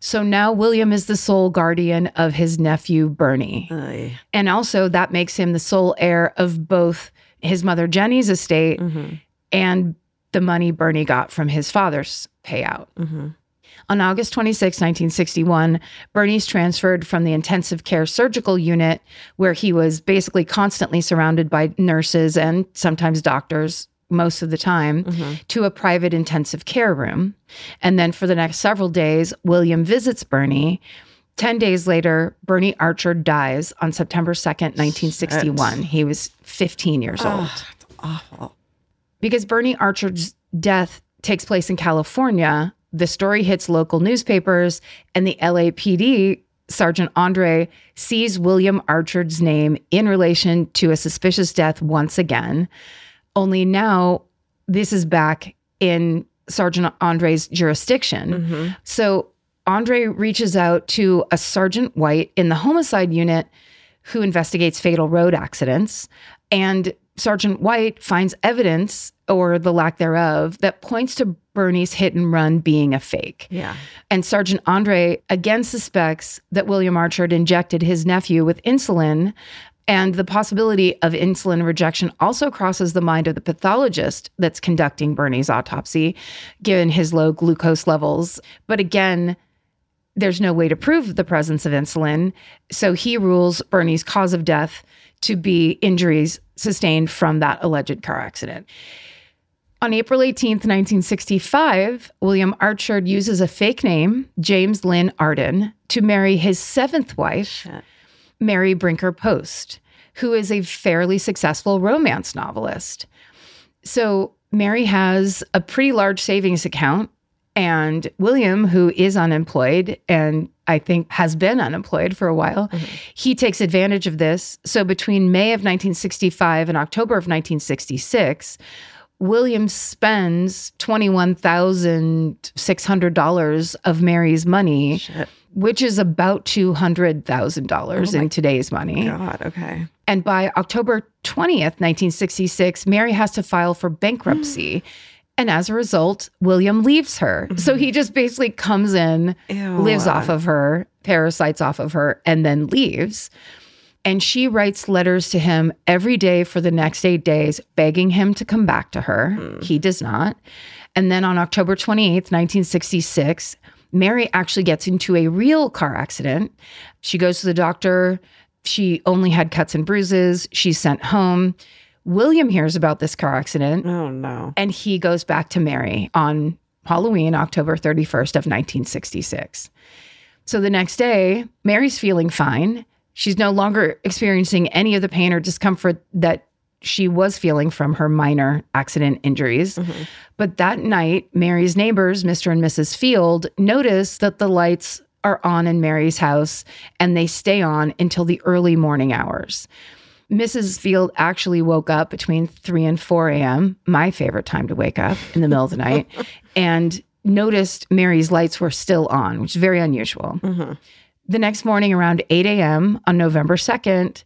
So now William is the sole guardian of his nephew, Bernie. Aye. And also that makes him the sole heir of both his mother Jenny's estate mm-hmm. and the money Bernie got from his father's payout. Mm-hmm. On August twenty-sixth, nineteen sixty-one, Bernie's transferred from the intensive care surgical unit, where he was basically constantly surrounded by nurses and sometimes doctors, most of the time, mm-hmm. to a private intensive care room. And then for the next several days, William visits Bernie. Ten days later, Bernie Archerd dies on September second, nineteen sixty-one. Shit. He was fifteen years oh, old. That's awful. Because Bernie Archerd's death takes place in California, the story hits local newspapers, and the L A P D Sergeant Andre sees William Archerd's name in relation to a suspicious death once again. Only now, this is back in Sergeant Andre's jurisdiction. Mm-hmm. So Andre reaches out to a Sergeant White in the homicide unit who investigates fatal road accidents. And Sergeant White finds evidence, or the lack thereof, that points to Bernie's hit and run being a fake. Yeah. And Sergeant Andre again suspects that William Archerd injected his nephew with insulin. And the possibility of insulin rejection also crosses the mind of the pathologist that's conducting Bernie's autopsy, given his low glucose levels. But again, there's no way to prove the presence of insulin, so he rules Bernie's cause of death to be injuries sustained from that alleged car accident. On April eighteenth, nineteen sixty-five, William Archerd uses a fake name, James Lynn Arden, to marry his seventh wife, Shit. Mary Brinker Post, who is a fairly successful romance novelist. So Mary has a pretty large savings account, and William, who is unemployed and I think has been unemployed for a while, mm-hmm. he takes advantage of this. So between May of nineteen sixty-five and October of nineteen sixty-six, William spends twenty-one thousand six hundred dollars of Mary's money, Shit. Which is about two hundred thousand dollars oh in today's money. God, okay. And by October twentieth, nineteen sixty-six, Mary has to file for bankruptcy. Mm. And as a result, William leaves her. Mm-hmm. So he just basically comes in, Ew. Lives off of her, parasites off of her, and then leaves. And she writes letters to him every day for the next eight days, begging him to come back to her. Mm. He does not. And then on October twenty-eighth, nineteen sixty-six, Mary actually gets into a real car accident. She goes to the doctor. She only had cuts and bruises. She's sent home. William hears about this car accident. Oh, no. And he goes back to Mary on Halloween, October thirty-first of nineteen sixty-six. So the next day, Mary's feeling fine. She's no longer experiencing any of the pain or discomfort that she was feeling from her minor accident injuries. Mm-hmm. But that night, Mary's neighbors, Mister and Missus Field, notice that the lights are on in Mary's house, and they stay on until the early morning hours. Missus Field actually woke up between three and four a.m., my favorite time to wake up in the middle of the night, and noticed Mary's lights were still on, which is very unusual. Mm-hmm. The next morning around eight a.m. on November second,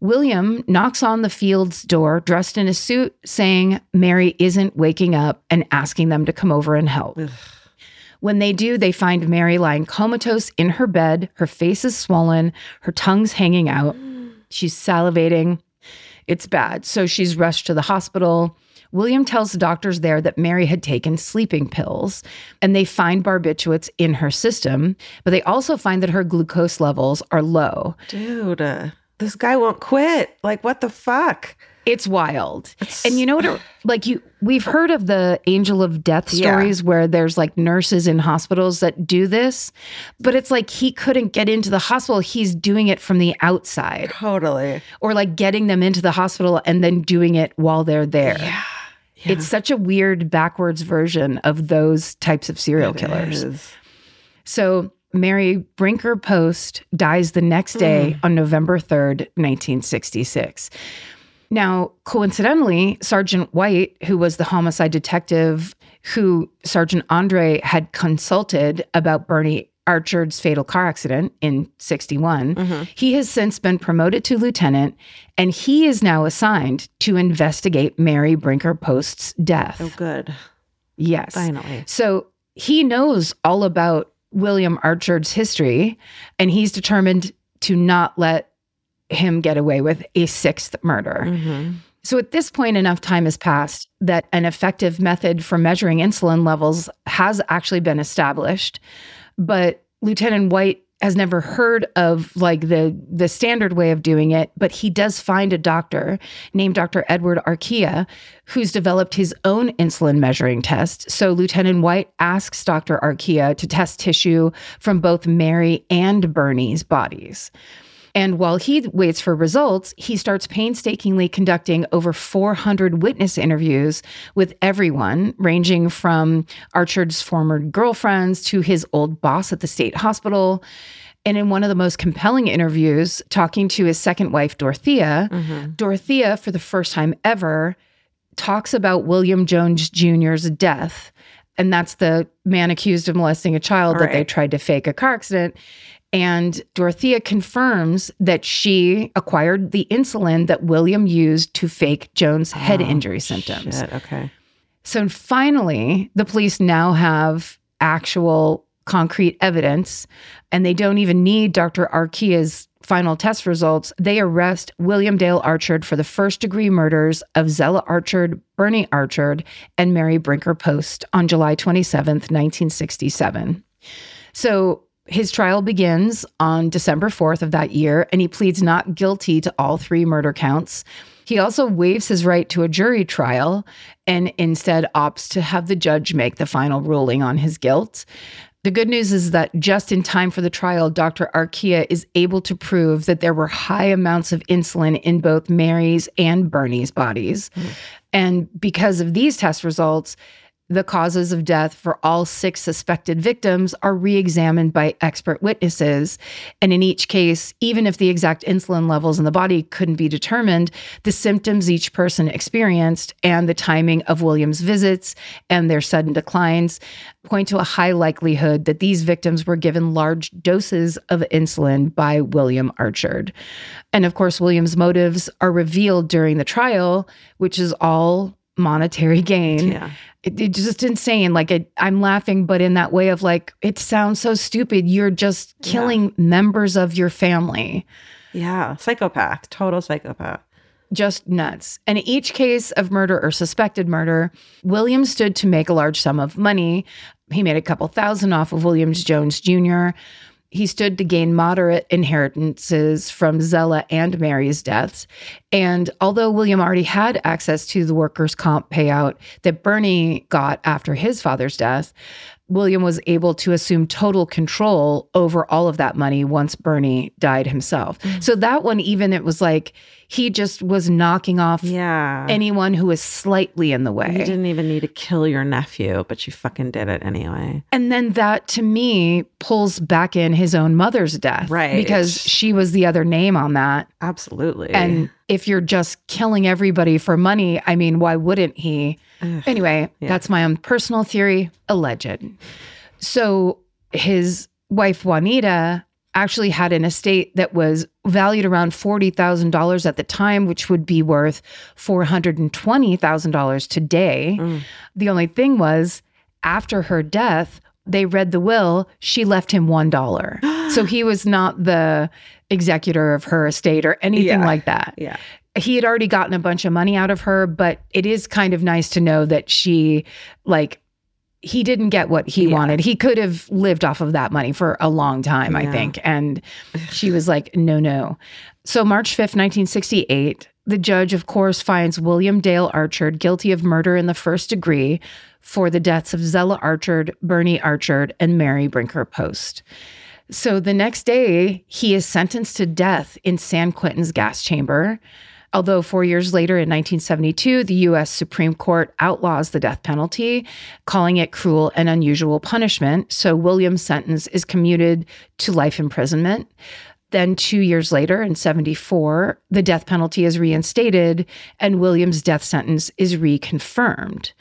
William knocks on the Fields' door dressed in a suit, saying Mary isn't waking up and asking them to come over and help. Ugh. When they do, they find Mary lying comatose in her bed. Her face is swollen. Her tongue's hanging out. She's salivating. It's bad. So she's rushed to the hospital. William tells the doctors there that Mary had taken sleeping pills, and they find barbiturates in her system, but they also find that her glucose levels are low. Dude, uh, this guy won't quit. Like, what the fuck? It's wild. It's... And you know what? Like, you, we've heard of the angel of death stories yeah. where there's like nurses in hospitals that do this, but it's like he couldn't get into the hospital. He's doing it from the outside. Totally. Or like getting them into the hospital and then doing it while they're there. Yeah. Yeah. It's such a weird backwards version of those types of serial it killers. Is. So Mary Brinker Post dies the next day mm. on November third, nineteen sixty-six. Now, coincidentally, Sergeant White, who was the homicide detective who Sergeant Andre had consulted about Bernie Archerd's fatal car accident in sixty-one, mm-hmm. he has since been promoted to lieutenant, and he is now assigned to investigate Mary Brinker Post's death. Oh, good. Yes. Finally. So he knows all about William Archerd's history, and he's determined to not let him get away with a sixth murder. Mm-hmm. So at this point, enough time has passed that an effective method for measuring insulin levels has actually been established. But Lieutenant White has never heard of like the, the standard way of doing it, but he does find a doctor named Doctor Edward Arquea, who's developed his own insulin measuring test. So Lieutenant White asks Doctor Arquea to test tissue from both Mary and Bernie's bodies. And while he waits for results, he starts painstakingly conducting over four hundred witness interviews with everyone, ranging from Archard's former girlfriends to his old boss at the state hospital. And in one of the most compelling interviews, talking to his second wife, Dorothea, mm-hmm. Dorothea, for the first time ever, talks about William Jones Junior's death. And that's the man accused of molesting a child All that right. they tried to fake a car accident. And Dorothea confirms that she acquired the insulin that William used to fake Jones' head oh, injury symptoms. Shit, okay. So finally, the police now have actual concrete evidence, and they don't even need Doctor Arquea's final test results. They arrest William Dale Archerd for the first-degree murders of Zella Archerd, Bernie Archerd, and Mary Brinker Post on July twenty-seventh, nineteen sixty-seven. So his trial begins on December fourth of that year, and he pleads not guilty to all three murder counts. He also waives his right to a jury trial and instead opts to have the judge make the final ruling on his guilt. The good news is that just in time for the trial, Doctor Arquea is able to prove that there were high amounts of insulin in both Mary's and Bernie's bodies. Mm-hmm. And because of these test results, the causes of death for all six suspected victims are re-examined by expert witnesses. And in each case, even if the exact insulin levels in the body couldn't be determined, the symptoms each person experienced and the timing of William's visits and their sudden declines point to a high likelihood that these victims were given large doses of insulin by William Archerd. And of course, William's motives are revealed during the trial, which is all monetary gain. Yeah. It, it's just insane. Like it, I'm laughing, but in that way of like, it sounds so stupid. You're just killing yeah. members of your family. Yeah. Psychopath, total psychopath. just nuts. In each case of murder or suspected murder, William stood to make a large sum of money. He made a couple thousand off of William Jones Junior He stood to gain moderate inheritances from Zella and Mary's deaths. And although William already had access to the workers' comp payout that Bernie got after his father's death, William was able to assume total control over all of that money once Bernie died himself. Mm-hmm. So that one, even it was like, he just was knocking off yeah. anyone who was slightly in the way. You didn't even need to kill your nephew, but you fucking did it anyway. And then that, to me, pulls back in his own mother's death. Right. Because she was the other name on that. Absolutely. And if you're just killing everybody for money, I mean, why wouldn't he? Ugh. Anyway, yeah. that's my own personal theory. Alleged. So his wife, Juanita, actually had an estate that was valued around forty thousand dollars at the time, which would be worth four hundred twenty thousand dollars today. Mm. The only thing was, after her death, they read the will, she left him one dollar. So he was not the executor of her estate or anything yeah. like that. Yeah. He had already gotten a bunch of money out of her, but it is kind of nice to know that she, like, he didn't get what he yeah. wanted. He could have lived off of that money for a long time, yeah. I think. And she was like, no, no. So March fifth, nineteen sixty-eight, the judge, of course, finds William Dale Archerd guilty of murder in the first degree for the deaths of Zella Archerd, Bernie Archerd, and Mary Brinker Post. So the next day, he is sentenced to death in San Quentin's gas chamber. Although four years later, in nineteen seventy-two, the U S Supreme Court outlaws the death penalty, calling it cruel and unusual punishment. So William's sentence is commuted to life imprisonment. Then two years later, in seventy-four, the death penalty is reinstated and William's death sentence is reconfirmed.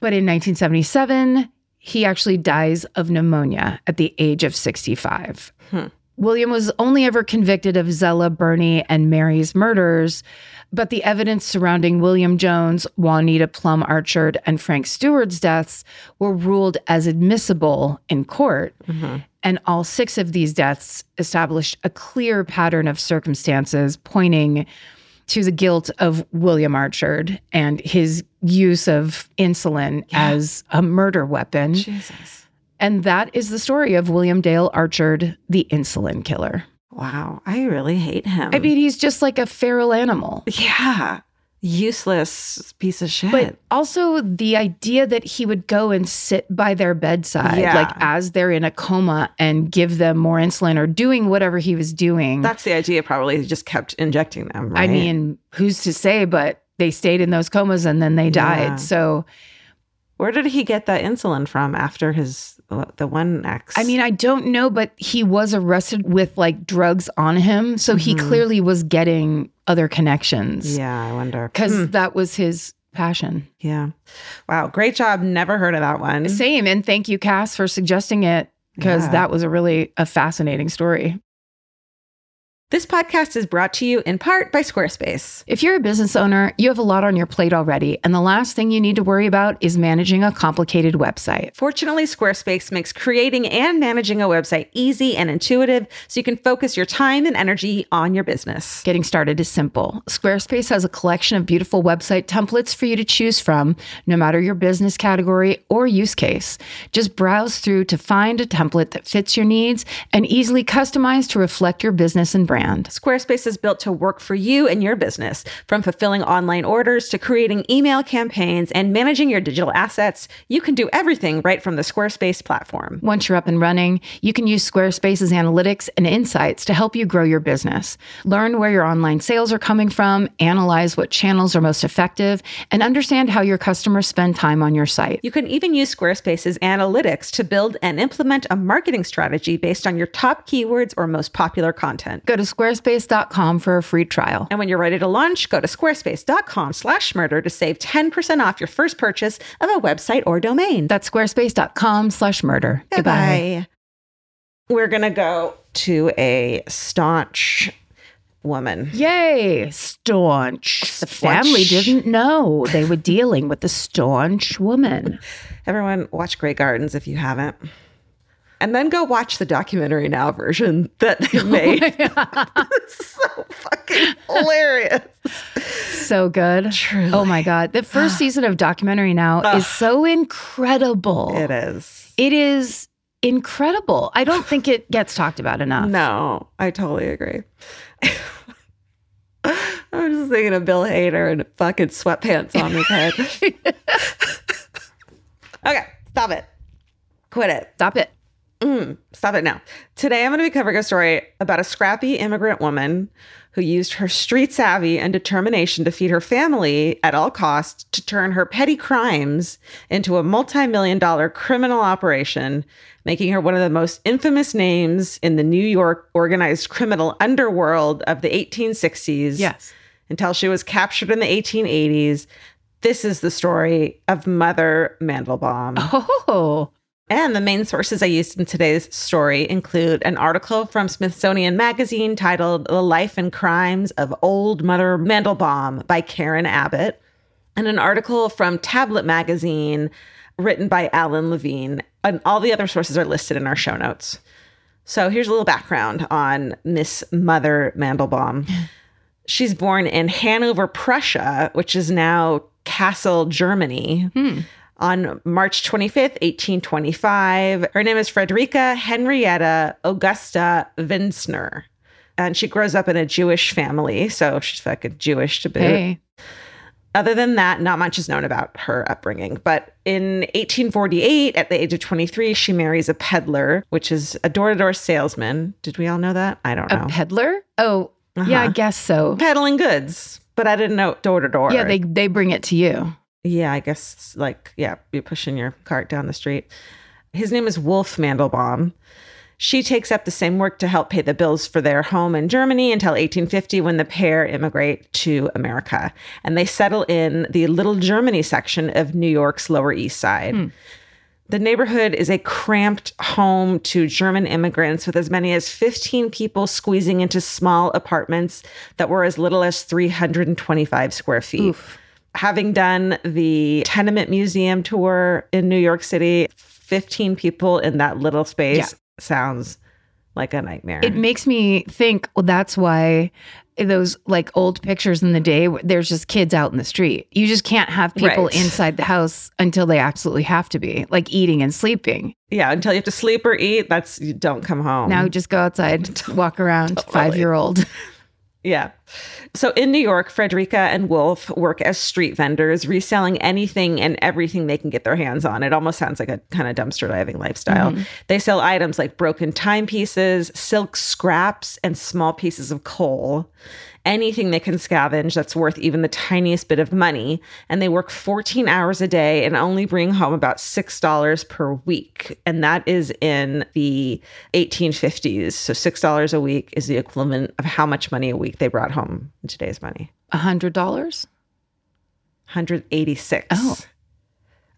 But in nineteen seventy-seven, he actually dies of pneumonia at the age of sixty-five. Hmm. William was only ever convicted of Zella, Bernie, and Mary's murders, but the evidence surrounding William Jones, Juanita Plum Archerd, and Frank Stewart's deaths were ruled as admissible in court. Mm-hmm. And all six of these deaths established a clear pattern of circumstances pointing to the guilt of William Archerd and his use of insulin yeah. as a murder weapon. Jesus. And that is the story of William Dale Archerd, the insulin killer. Wow. I really hate him. I mean, he's just like a feral animal. Yeah. Useless piece of shit. But also the idea that he would go and sit by their bedside, yeah. like as they're in a coma and give them more insulin or doing whatever he was doing. That's the idea, probably. He just kept injecting them, right? I mean, who's to say, but they stayed in those comas and then they died. Yeah. So... where did he get that insulin from after his, the one ex? I mean, I don't know, but he was arrested with like drugs on him. So mm-hmm. he clearly was getting other connections. Yeah, I wonder. Because mm. that was his passion. Yeah. Wow. Great job. Never heard of that one. Same. And thank you, Cass, for suggesting it, because yeah. that was a really a fascinating story. This podcast is brought to you in part by Squarespace. If you're a business owner, you have a lot on your plate already, and the last thing you need to worry about is managing a complicated website. Fortunately, Squarespace makes creating and managing a website easy and intuitive, so you can focus your time and energy on your business. Getting started is simple. Squarespace has a collection of beautiful website templates for you to choose from, no matter your business category or use case. Just browse through to find a template that fits your needs and easily customize to reflect your business and brand. Squarespace is built to work for you and your business. From fulfilling online orders to creating email campaigns and managing your digital assets, you can do everything right from the Squarespace platform. Once you're up and running, you can use Squarespace's analytics and insights to help you grow your business. Learn where your online sales are coming from, analyze what channels are most effective, and understand how your customers spend time on your site. You can even use Squarespace's analytics to build and implement a marketing strategy based on your top keywords or most popular content. Go to squarespace dot com for a free trial. And when you're ready to launch, go to squarespace dot com slash murder to save ten percent off your first purchase of a website or domain. That's squarespace dot com slash murder. Goodbye. Goodbye. We're going to go to a staunch woman. Yay. Staunch. The family didn't know they were dealing with a staunch woman. Everyone watch Grey Gardens if you haven't. And then go watch the documentary now version that they made. Oh so fucking hilarious. So good. Truly. Oh my God. The first season of Documentary Now Ugh. is so incredible. It is. It is incredible. I don't think it gets talked about enough. No, I totally agree. I'm just thinking of Bill Hader and fucking sweatpants on his head. Okay, stop it. Quit it. Stop it. Mm, stop it now. Today, I'm going to be covering a story about a scrappy immigrant woman who used her street savvy and determination to feed her family at all costs to turn her petty crimes into a multi-million dollar criminal operation, making her one of the most infamous names in the New York organized criminal underworld of the eighteen sixties. Yes. Until she was captured in the eighteen eighties. This is the story of Mother Mandelbaum. Oh. And the main sources I used in today's story include an article from Smithsonian Magazine titled The Life and Crimes of Old Mother Mandelbaum by Karen Abbott, and an article from Tablet Magazine written by Alan Levine. And all the other sources are listed in our show notes. So here's a little background on Miss Mother Mandelbaum. She's born in Hanover, Prussia, which is now Kassel, Germany. Hmm. On March twenty-fifth, eighteen twenty-five, her name is Frederica Henrietta Augusta Winsner, and she grows up in a Jewish family, so she's fucking Jewish to boot. Hey. Other than that, not much is known about her upbringing. But in eighteen forty-eight, at the age of twenty-three, she marries a peddler, which is a door-to-door salesman. Did we all know that? I don't know. A peddler? Oh, uh-huh. Yeah, I guess so. Peddling goods, but I didn't know door-to-door. Yeah, they they bring it to you. Yeah, I guess, like, yeah, you're pushing your cart down the street. His name is Wolf Mandelbaum. She takes up the same work to help pay the bills for their home in Germany until eighteen fifty, when the pair immigrate to America. And they settle in the Little Germany section of New York's Lower East Side. Hmm. The neighborhood is a cramped home to German immigrants, with as many as fifteen people squeezing into small apartments that were as little as three hundred twenty-five square feet. Oof. Having done the Tenement Museum tour in New York City, fifteen people in that little space yeah. sounds like a nightmare. It makes me think, well, that's why those like old pictures in the day, there's just kids out in the street. You just can't have people right. inside the house until they absolutely have to be, like eating and sleeping. Yeah, until you have to sleep or eat, that's, you don't come home. Now just go outside, walk around, totally. Five-year-old. Yeah. So in New York, Frederica and Wolf work as street vendors, reselling anything and everything they can get their hands on. It almost sounds like a kind of dumpster diving lifestyle. Mm-hmm. They sell items like broken timepieces, silk scraps, and small pieces of coal. Anything they can scavenge that's worth even the tiniest bit of money. And they work fourteen hours a day and only bring home about six dollars per week. And that is in the eighteen fifties. So six dollars a week is the equivalent of how much money a week they brought home in today's money. A hundred dollars? one hundred eighty-six oh.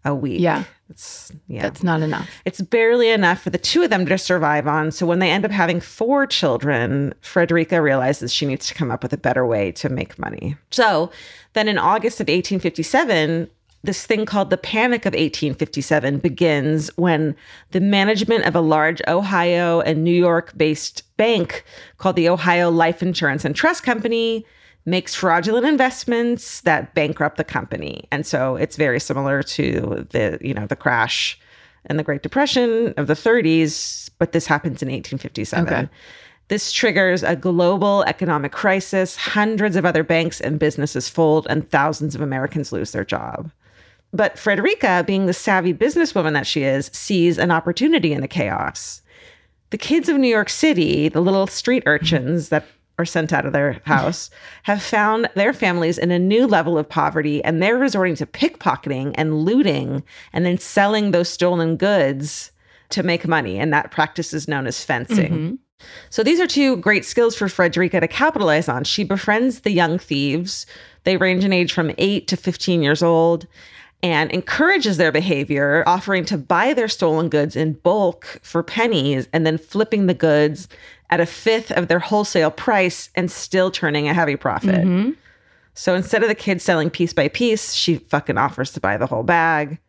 a week. Yeah. It's, yeah. That's not enough. It's barely enough for the two of them to survive on. So when they end up having four children, Frederica realizes she needs to come up with a better way to make money. So then in August of eighteen fifty-seven, this thing called the Panic of eighteen fifty-seven begins, when the management of a large Ohio and New York-based bank called the Ohio Life Insurance and Trust Company makes fraudulent investments that bankrupt the company. And so it's very similar to the, you know, the crash and the Great Depression of the thirties, but this happens in eighteen fifty-seven. Okay. This triggers a global economic crisis. Hundreds of other banks and businesses fold, and thousands of Americans lose their job. But Frederica, being the savvy businesswoman that she is, sees an opportunity in the chaos. The kids of New York City, the little street urchins that are sent out of their house, have found their families in a new level of poverty, and they're resorting to pickpocketing and looting and then selling those stolen goods to make money. And that practice is known as fencing. Mm-hmm. So these are two great skills for Frederica to capitalize on. She befriends the young thieves. They range in age from eight to fifteen years old, and encourages their behavior, offering to buy their stolen goods in bulk for pennies and then flipping the goods at a fifth of their wholesale price and still turning a heavy profit. Mm-hmm. So instead of the kids selling piece by piece, she fucking offers to buy the whole bag.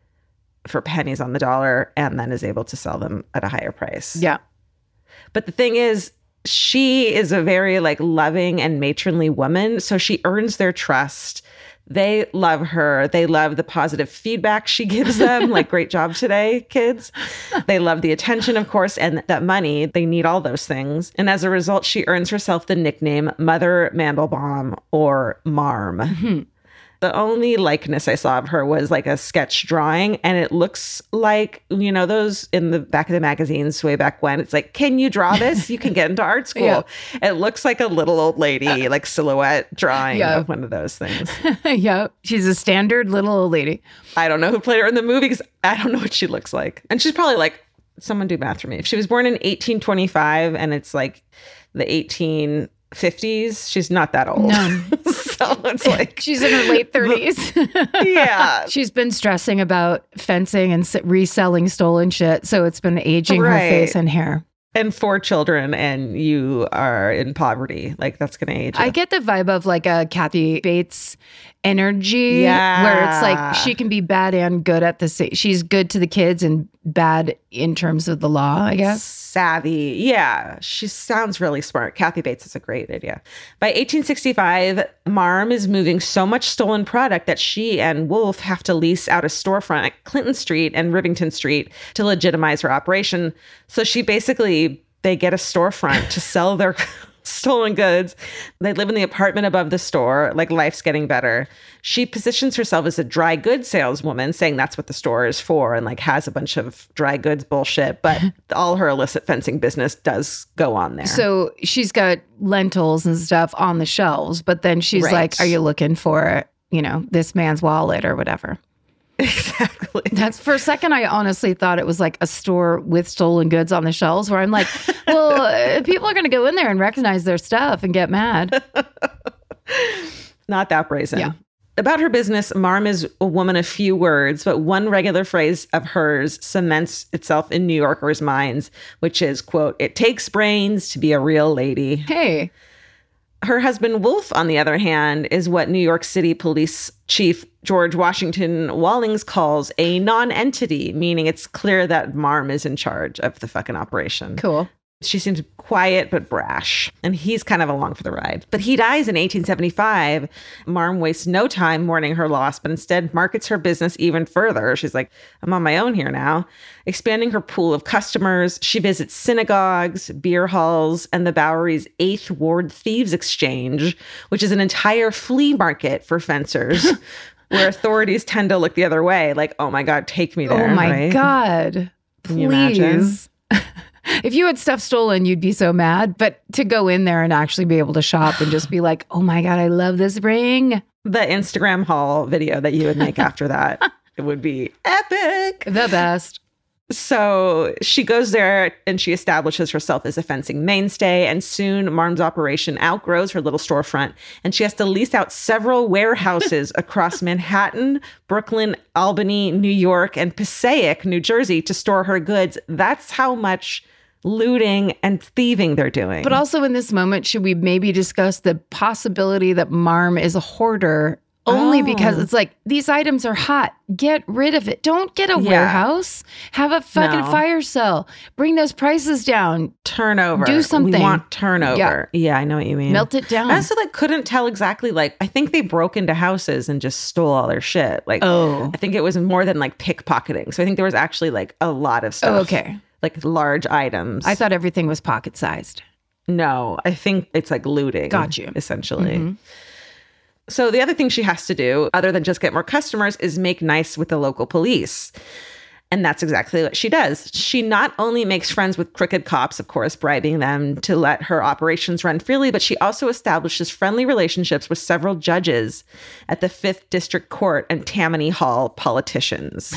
for pennies on the dollar and then is able to sell them at a higher price. Yeah. But the thing is, she is a very like loving and matronly woman. So she earns their trust. They love her. They love the positive feedback she gives them. Like, great job today, kids. They love the attention, of course, and that money. They need all those things. And as a result, she earns herself the nickname Mother Mandelbaum or Marm. Mm-hmm. The only likeness I saw of her was like a sketch drawing. And it looks like, you know, those in the back of the magazines way back when. It's like, can you draw this? You can get into art school. Yeah. It looks like a little old lady, like silhouette drawing yeah. of one of those things. yeah. She's a standard little old lady. I don't know who played her in the movie because I don't know what she looks like. And she's probably like, someone do math for me. If she was born in eighteen twenty-five and it's like the eighteen fifties, she's not that old. No. So it's like she's in her late thirties. Yeah. She's been stressing about fencing and reselling stolen shit, so it's been aging right. her face and hair. And four children, and you are in poverty. Like, that's going to age you. I get the vibe of like a Kathy Bates energy yeah. where it's like she can be bad and good at the same. She's good to the kids and bad in terms of the law, I guess. Savvy. Yeah. She sounds really smart. Kathy Bates is a great idea. By eighteen sixty-five, Marm is moving so much stolen product that she and Wolf have to lease out a storefront at Clinton Street and Rivington Street to legitimize her operation. So she basically, they get a storefront to sell their stolen goods. They live in the apartment above the store. Like, life's getting better. She positions herself as a dry goods saleswoman, saying that's what the store is for, and like has a bunch of dry goods bullshit. But all her illicit fencing business does go on there. So she's got lentils and stuff on the shelves, but then she's right. like, are you looking for, you know, this man's wallet or whatever? Exactly. That's for a second. I honestly thought it was like a store with stolen goods on the shelves where I'm like, well, uh, people are going to go in there and recognize their stuff and get mad. Not that brazen. Yeah. About her business, Marm is a woman of few words, but one regular phrase of hers cements itself in New Yorkers' minds, which is, quote, "It takes brains to be a real lady." Hey. Her husband, Wolf, on the other hand, is what New York City Police Chief George Washington Wallings calls a non-entity, meaning it's clear that Marm is in charge of the fucking operation. Cool. She seems quiet but brash, and he's kind of along for the ride. But he dies in eighteen seventy-five. Marm wastes no time mourning her loss, but instead markets her business even further. She's like, I'm on my own here now. Expanding her pool of customers, she visits synagogues, beer halls, and the Bowery's Eighth Ward Thieves Exchange, which is an entire flea market for fencers, where authorities tend to look the other way. Like, oh my God, take me there. Oh my right? God, please. If you had stuff stolen, you'd be so mad. But to go in there and actually be able to shop and just be like, oh my God, I love this ring. The Instagram haul video that you would make after that, it would be epic. The best. So she goes there and she establishes herself as a fencing mainstay. And soon Marm's operation outgrows her little storefront. And she has to lease out several warehouses across Manhattan, Brooklyn, Albany, New York, and Passaic, New Jersey to store her goods. That's how much looting and thieving they're doing. But also in this moment, should we maybe discuss the possibility that Marm is a hoarder? Only oh. because it's like, these items are hot. Get rid of it. Don't get a yeah. warehouse. Have a fucking no. fire sale. Bring those prices down. Turnover. Do something. We want turnover. Yeah. yeah, I know what you mean. Melt it down. I also like couldn't tell exactly. Like, I think they broke into houses and just stole all their shit. Like, oh. I think it was more than like pickpocketing. So I think there was actually like a lot of stuff. Oh, okay. Like large items. I thought everything was pocket sized. No, I think it's like looting. Got you. Essentially. Mm-hmm. So the other thing she has to do, other than just get more customers, is make nice with the local police. And that's exactly what she does. She not only makes friends with crooked cops, of course, bribing them to let her operations run freely, but she also establishes friendly relationships with several judges at the Fifth District Court and Tammany Hall politicians.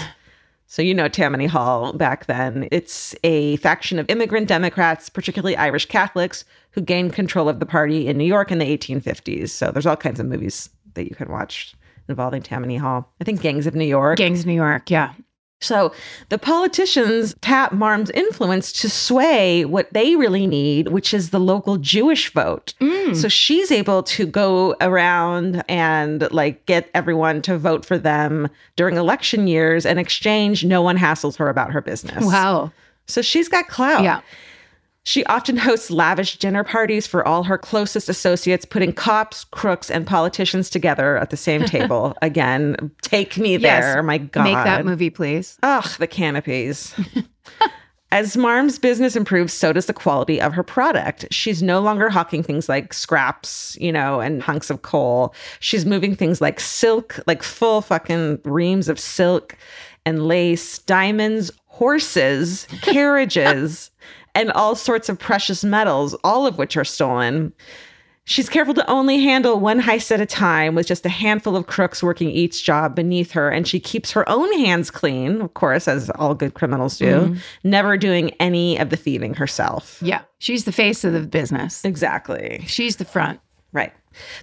So you know Tammany Hall back then. It's a faction of immigrant Democrats, particularly Irish Catholics, who gained control of the party in New York in the eighteen fifties. So there's all kinds of movies that you can watch involving Tammany Hall. I think Gangs of New York. Gangs of New York, yeah. So the politicians tap Marm's influence to sway what they really need, which is the local Jewish vote. Mm. So she's able to go around and like get everyone to vote for them during election years. In exchange, no one hassles her about her business. Wow. So she's got clout. Yeah. She often hosts lavish dinner parties for all her closest associates, putting cops, crooks, and politicians together at the same table. Again, take me yes, there. My God. Make that movie, please. Ugh, the canopies. As Marm's business improves, so does the quality of her product. She's no longer hawking things like scraps, you know, and hunks of coal. She's moving things like silk, like full fucking reams of silk and lace, diamonds, horses, carriages, and all sorts of precious metals, all of which are stolen. She's careful to only handle one heist at a time, with just a handful of crooks working each job beneath her. And she keeps her own hands clean, of course, as all good criminals do, mm-hmm. never doing any of the thieving herself. Yeah. She's the face of the business. Exactly. She's the front. Right.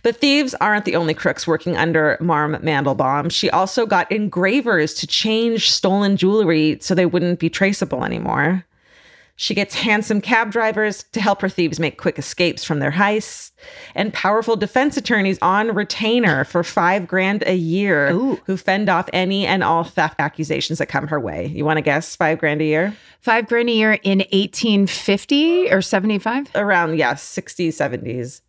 The thieves aren't the only crooks working under Marm Mandelbaum. She also got engravers to change stolen jewelry so they wouldn't be traceable anymore. She gets handsome cab drivers to help her thieves make quick escapes from their heists, and powerful defense attorneys on retainer for five grand a year Ooh. Who fend off any and all theft accusations that come her way. You want to guess five grand a year? Five grand a year in eighteen fifty or seventy-five? Around, yeah, sixties, seventies.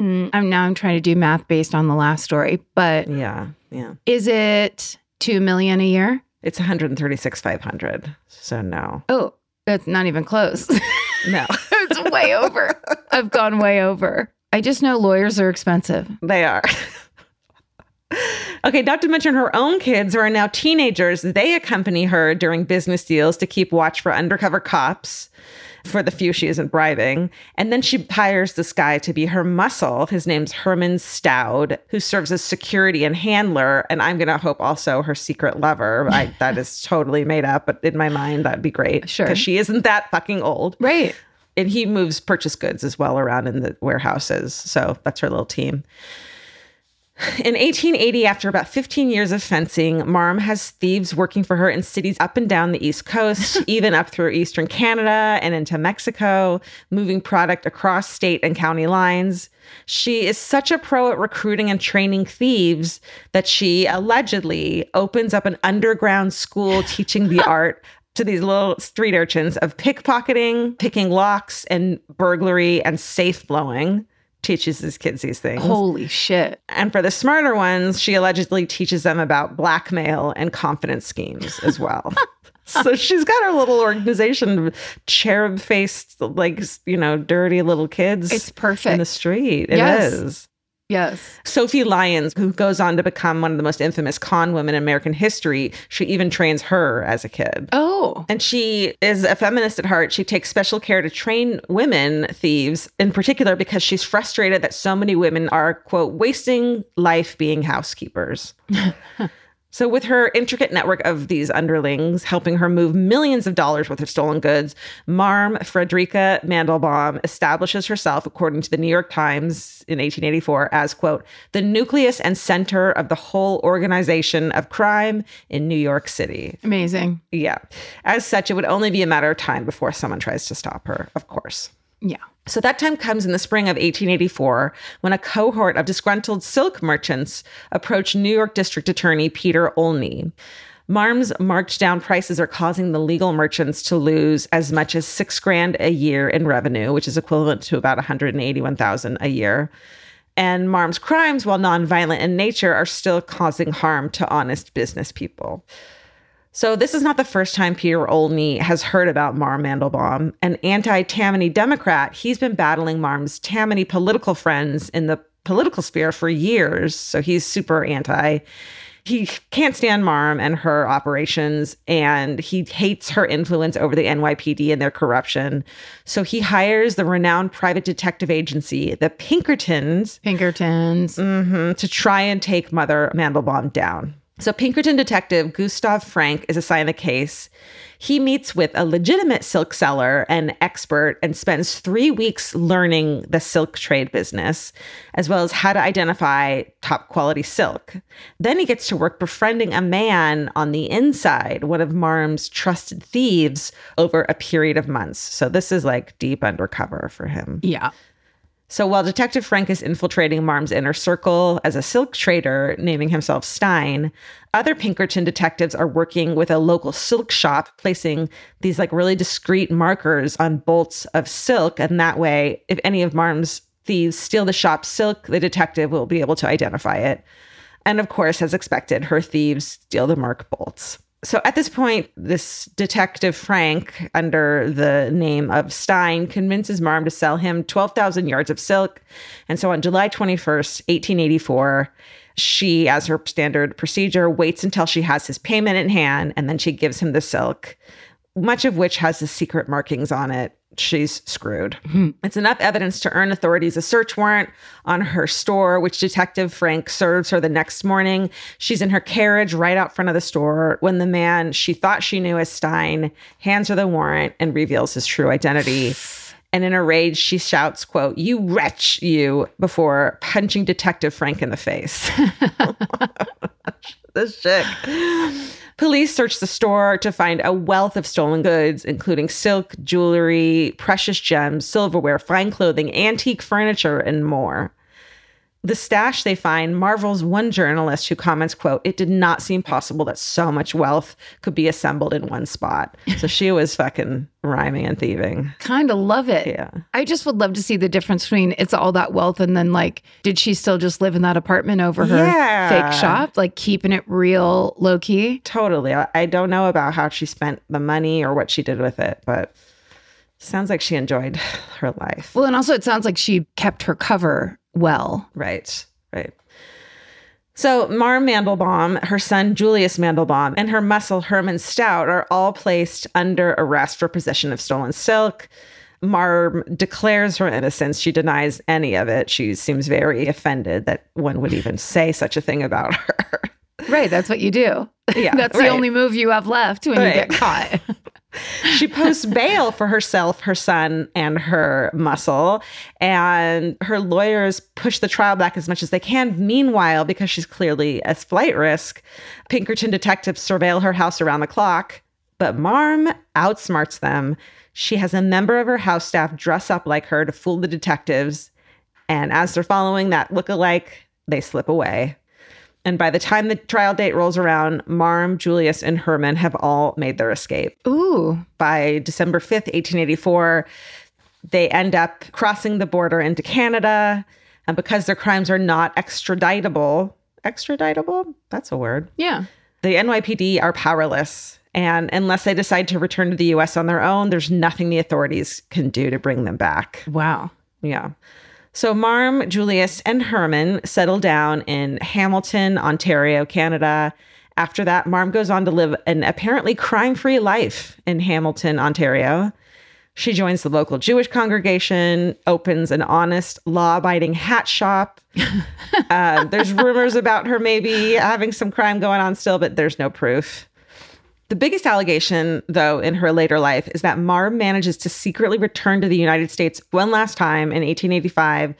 Mm, I'm, now I'm trying to do math based on the last story, but yeah, yeah. Is it two million a year? It's one hundred thirty-six thousand five hundred. So no. Oh. That's not even close. No. It's way over. I've gone way over. I just know lawyers are expensive. They are. Okay, not to mention her own kids, who are now teenagers. They accompany her during business deals to keep watch for undercover cops, for the few she isn't bribing. And then she hires this guy to be her muscle. His name's Herman Staud, who serves as security and handler. And I'm going to hope also her secret lover. I, that is totally made up, but in my mind, that'd be great. Sure. Because she isn't that fucking old. Right. And he moves purchase goods as well around in the warehouses. So that's her little team. In eighteen eighty, after about fifteen years of fencing, Marm has thieves working for her in cities up and down the East Coast, even up through Eastern Canada and into Mexico, moving product across state and county lines. She is such a pro at recruiting and training thieves that she allegedly opens up an underground school teaching the art to these little street urchins of pickpocketing, picking locks, and burglary and safe blowing. Teaches these kids these things. Holy shit. And for the smarter ones, she allegedly teaches them about blackmail and confidence schemes as well. So she's got her little organization of cherub-faced, like, you know, dirty little kids. It's perfect. In the street. It yes. is. Yes. Sophie Lyons, who goes on to become one of the most infamous con women in American history, she even trains her as a kid. Oh. And she is a feminist at heart. She takes special care to train women thieves in particular because she's frustrated that so many women are, quote, wasting life being housekeepers. So with her intricate network of these underlings helping her move millions of dollars worth of stolen goods, Marm Frederica Mandelbaum establishes herself, according to the New York Times in eighteen eighty-four, as, quote, the nucleus and center of the whole organization of crime in New York City. Amazing. Yeah. As such, it would only be a matter of time before someone tries to stop her, of course. Yeah. So that time comes in the spring of eighteen eighty-four when a cohort of disgruntled silk merchants approached New York District Attorney Peter Olney. Marm's marked down prices are causing the legal merchants to lose as much as six grand a year in revenue, which is equivalent to about one hundred eighty-one thousand dollars a year. And Marm's crimes, while nonviolent in nature, are still causing harm to honest business people. So this is not the first time Peter Olney has heard about Marm Mandelbaum. An anti-Tammany Democrat, he's been battling Marm's Tammany political friends in the political sphere for years. So he's super anti. He can't stand Marm and her operations, and he hates her influence over the N Y P D and their corruption. So he hires the renowned private detective agency, the Pinkertons. Pinkertons. Mm-hmm, to try and take Mother Mandelbaum down. So Pinkerton detective Gustav Frank is assigned the case. He meets with a legitimate silk seller and expert and spends three weeks learning the silk trade business, as well as how to identify top quality silk. Then he gets to work befriending a man on the inside, one of Marm's trusted thieves, over a period of months. So this is like deep undercover for him. Yeah. So while Detective Frank is infiltrating Marm's inner circle as a silk trader, naming himself Stein, other Pinkerton detectives are working with a local silk shop, placing these like really discreet markers on bolts of silk. And that way, if any of Marm's thieves steal the shop's silk, the detective will be able to identify it. And of course, as expected, her thieves steal the mark bolts. So at this point, this Detective Frank, under the name of Stein, convinces Marm to sell him twelve thousand yards of silk. And so on July twenty-first, eighteen eighty-four, she, as her standard procedure, waits until she has his payment in hand, and then she gives him the silk, much of which has the secret markings on it. She's screwed. Mm-hmm. It's enough evidence to earn authorities a search warrant on her store, which Detective Frank serves her the next morning. She's in her carriage right out front of the store when the man she thought she knew as Stein hands her the warrant and reveals his true identity. And in a rage, she shouts, quote, "You wretch, you," before punching Detective Frank in the face. This chick. Police search the store to find a wealth of stolen goods, including silk, jewelry, precious gems, silverware, fine clothing, antique furniture, and more. The stash they find marvels one journalist who comments, quote, "It did not seem possible that so much wealth could be assembled in one spot." So she was fucking rhyming and thieving. Kind of love it. Yeah. I just would love to see the difference between it's all that wealth and then like, did she still just live in that apartment over her yeah. fake shop? Like keeping it real low key? Totally. I, I don't know about how she spent the money or what she did with it, but sounds like she enjoyed her life. Well, and also it sounds like she kept her cover well. Right, right. So Marm Mandelbaum, her son Julius Mandelbaum, and her muscle Herman Stout are all placed under arrest for possession of stolen silk. Marm declares her innocence. She denies any of it. She seems very offended that one would even say such a thing about her. Right, that's what you do. Yeah, that's right. The only move you have left when right. you get caught. She posts bail for herself, her son, and her muscle, and her lawyers push the trial back as much as they can. Meanwhile, because she's clearly a flight risk, Pinkerton detectives surveil her house around the clock, but Marm outsmarts them. She has a member of her house staff dress up like her to fool the detectives, and as they're following that look-alike, they slip away. And by the time the trial date rolls around, Marm, Julius, and Herman have all made their escape. Ooh. By December fifth, eighteen eighty-four, they end up crossing the border into Canada. And because their crimes are not extraditable, extraditable? That's a word. Yeah. The N Y P D are powerless. And unless they decide to return to the U S on their own, there's nothing the authorities can do to bring them back. Wow. Yeah. So Marm, Julius, and Herman settle down in Hamilton, Ontario, Canada. After that, Marm goes on to live an apparently crime-free life in Hamilton, Ontario. She joins the local Jewish congregation, opens an honest, law-abiding hat shop. uh, there's rumors about her maybe having some crime going on still, but there's no proof. The biggest allegation, though, in her later life is that Marm manages to secretly return to the United States one last time in eighteen eighty-five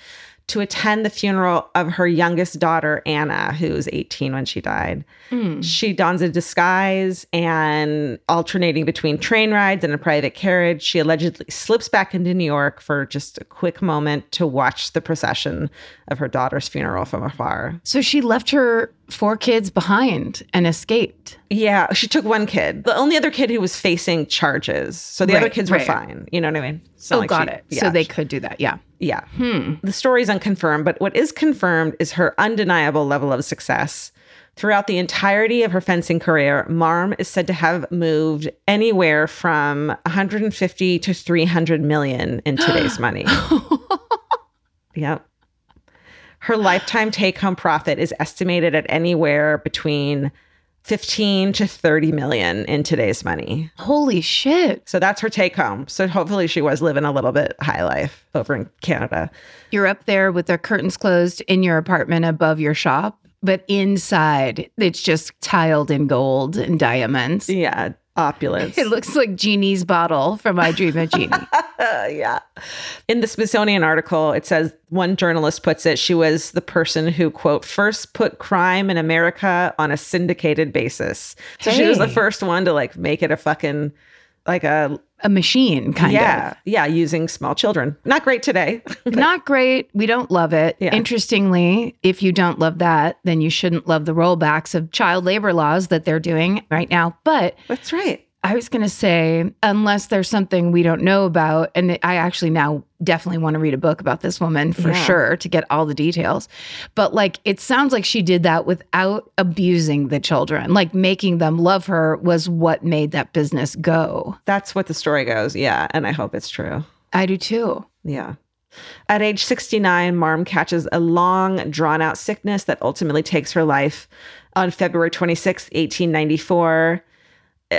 to attend the funeral of her youngest daughter, Anna, who was eighteen when she died. Mm. She dons a disguise and, alternating between train rides and a private carriage, she allegedly slips back into New York for just a quick moment to watch the procession of her daughter's funeral from afar. So she left her four kids behind and escaped. Yeah, she took one kid. The only other kid who was facing charges. So the right, other kids right. were fine. You know what I mean? So oh, like got she, it. Yeah. So they could do that. Yeah. Yeah. Hmm. The story's unconfirmed, but what is confirmed is her undeniable level of success. Throughout the entirety of her fencing career, Marm is said to have moved anywhere from one hundred fifty to three hundred million in today's money. Yep. Her lifetime take-home profit is estimated at anywhere between fifteen to thirty million in today's money. Holy shit. So that's her take-home. So hopefully she was living a little bit high life over in Canada. You're up there with the curtains closed in your apartment above your shop but inside it's just tiled in gold and diamonds. Yeah, opulence. It looks like Genie's bottle from I Dream of Genie. Yeah. In the Smithsonian article, it says one journalist puts it, she was the person who, quote, first put crime in America on a syndicated basis. So hey. She was the first one to like make it a fucking like a a machine kind yeah, of. Yeah. Using small children. Not great today. Not great. We don't love it. Yeah. Interestingly, if you don't love that, then you shouldn't love the rollbacks of child labor laws that they're doing right now. But that's right. I was going to say, unless there's something we don't know about, and I actually now definitely want to read a book about this woman for yeah. sure to get all the details. But like, it sounds like she did that without abusing the children, like making them love her was what made that business go. That's what the story goes. Yeah. And I hope it's true. I do too. Yeah. At age sixty-nine, Marm catches a long, drawn-out sickness that ultimately takes her life on February twenty-sixth, eighteen ninety-four.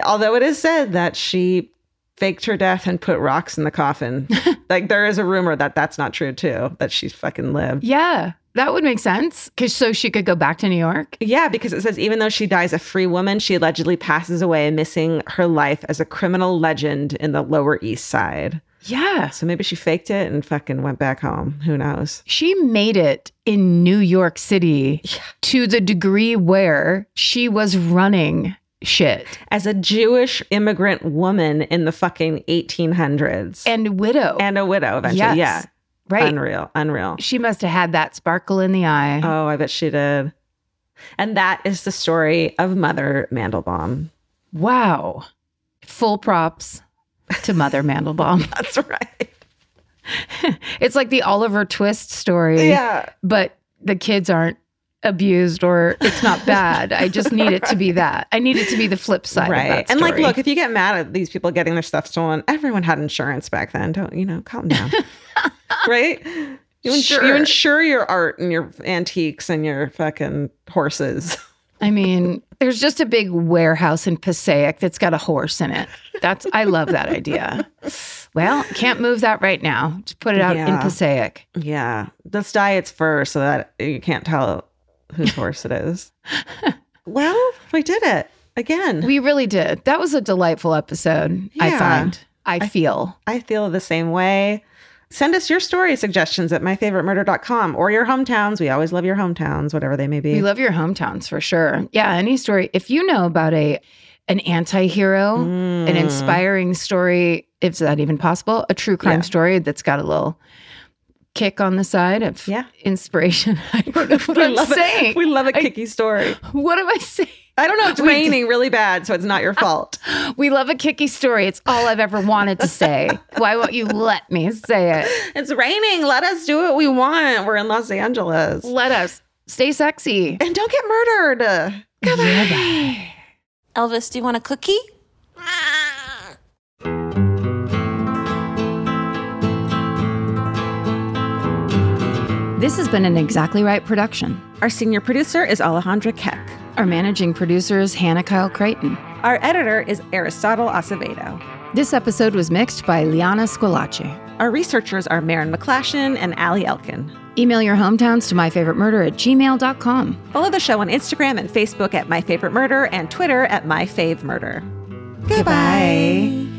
Although it is said that she faked her death and put rocks in the coffin. Like, there is a rumor that that's not true, too, that she fucking lived. Yeah, that would make sense. Because so she could go back to New York. Yeah, because it says even though she dies a free woman, she allegedly passes away, missing her life as a criminal legend in the Lower East Side. Yeah. So maybe she faked it and fucking went back home. Who knows? She made it in New York City yeah. to the degree where she was running shit as a Jewish immigrant woman in the fucking eighteen hundreds and widow and a widow eventually. Yes. Yeah, right. Unreal, unreal. She must have had that sparkle in the eye. Oh, I bet she did. And that is the story of Mother Mandelbaum. Wow, full props to Mother Mandelbaum. That's right. It's like the Oliver Twist story. Yeah, but the kids aren't abused or it's not bad. I just need it to be that. I need it to be the flip side right. of that story. And like, look, if you get mad at these people getting their stuff stolen, everyone had insurance back then. Don't, you know, calm down. Right? You, ins- sure. you insure your art and your antiques and your fucking horses. I mean, there's just a big warehouse in Passaic that's got a horse in it. That's, I love that idea. Well, can't move that right now. Just put it out yeah. in Passaic. Yeah. Let's dye its fur so that you can't tell whose horse it is. Well, we did it again. We really did. That was a delightful episode. Yeah. I find. I, I feel. I feel the same way. Send us your story suggestions at my favorite murder dot com or your hometowns. We always love your hometowns, whatever they may be. We love your hometowns for sure. Yeah, any story. If you know about a an anti-hero, mm. an inspiring story, if that even possible, a true crime yeah. story that's got a little kick on the side of yeah. inspiration. I don't know what we I'm love saying. It. We love a kicky I, story. What am I saying? I don't know. It's we, raining really bad, so it's not your fault. We love a kicky story. It's all I've ever wanted to say. Why won't you let me say it? It's raining. Let us do what we want. We're in Los Angeles. Let us. Stay sexy. And don't get murdered. Goodbye. Yeah, Elvis, do you want a cookie? This has been an Exactly Right production. Our senior producer is Alejandra Keck. Our managing producer is Hannah Kyle Creighton. Our editor is Aristotle Acevedo. This episode was mixed by Liana Squilacci. Our researchers are Maren McClashin and Allie Elkin. Email your hometowns to my favorite murder at gmail dot com. Follow the show on Instagram and Facebook at My Favorite Murder and Twitter at My Fave Murder. Goodbye. Goodbye.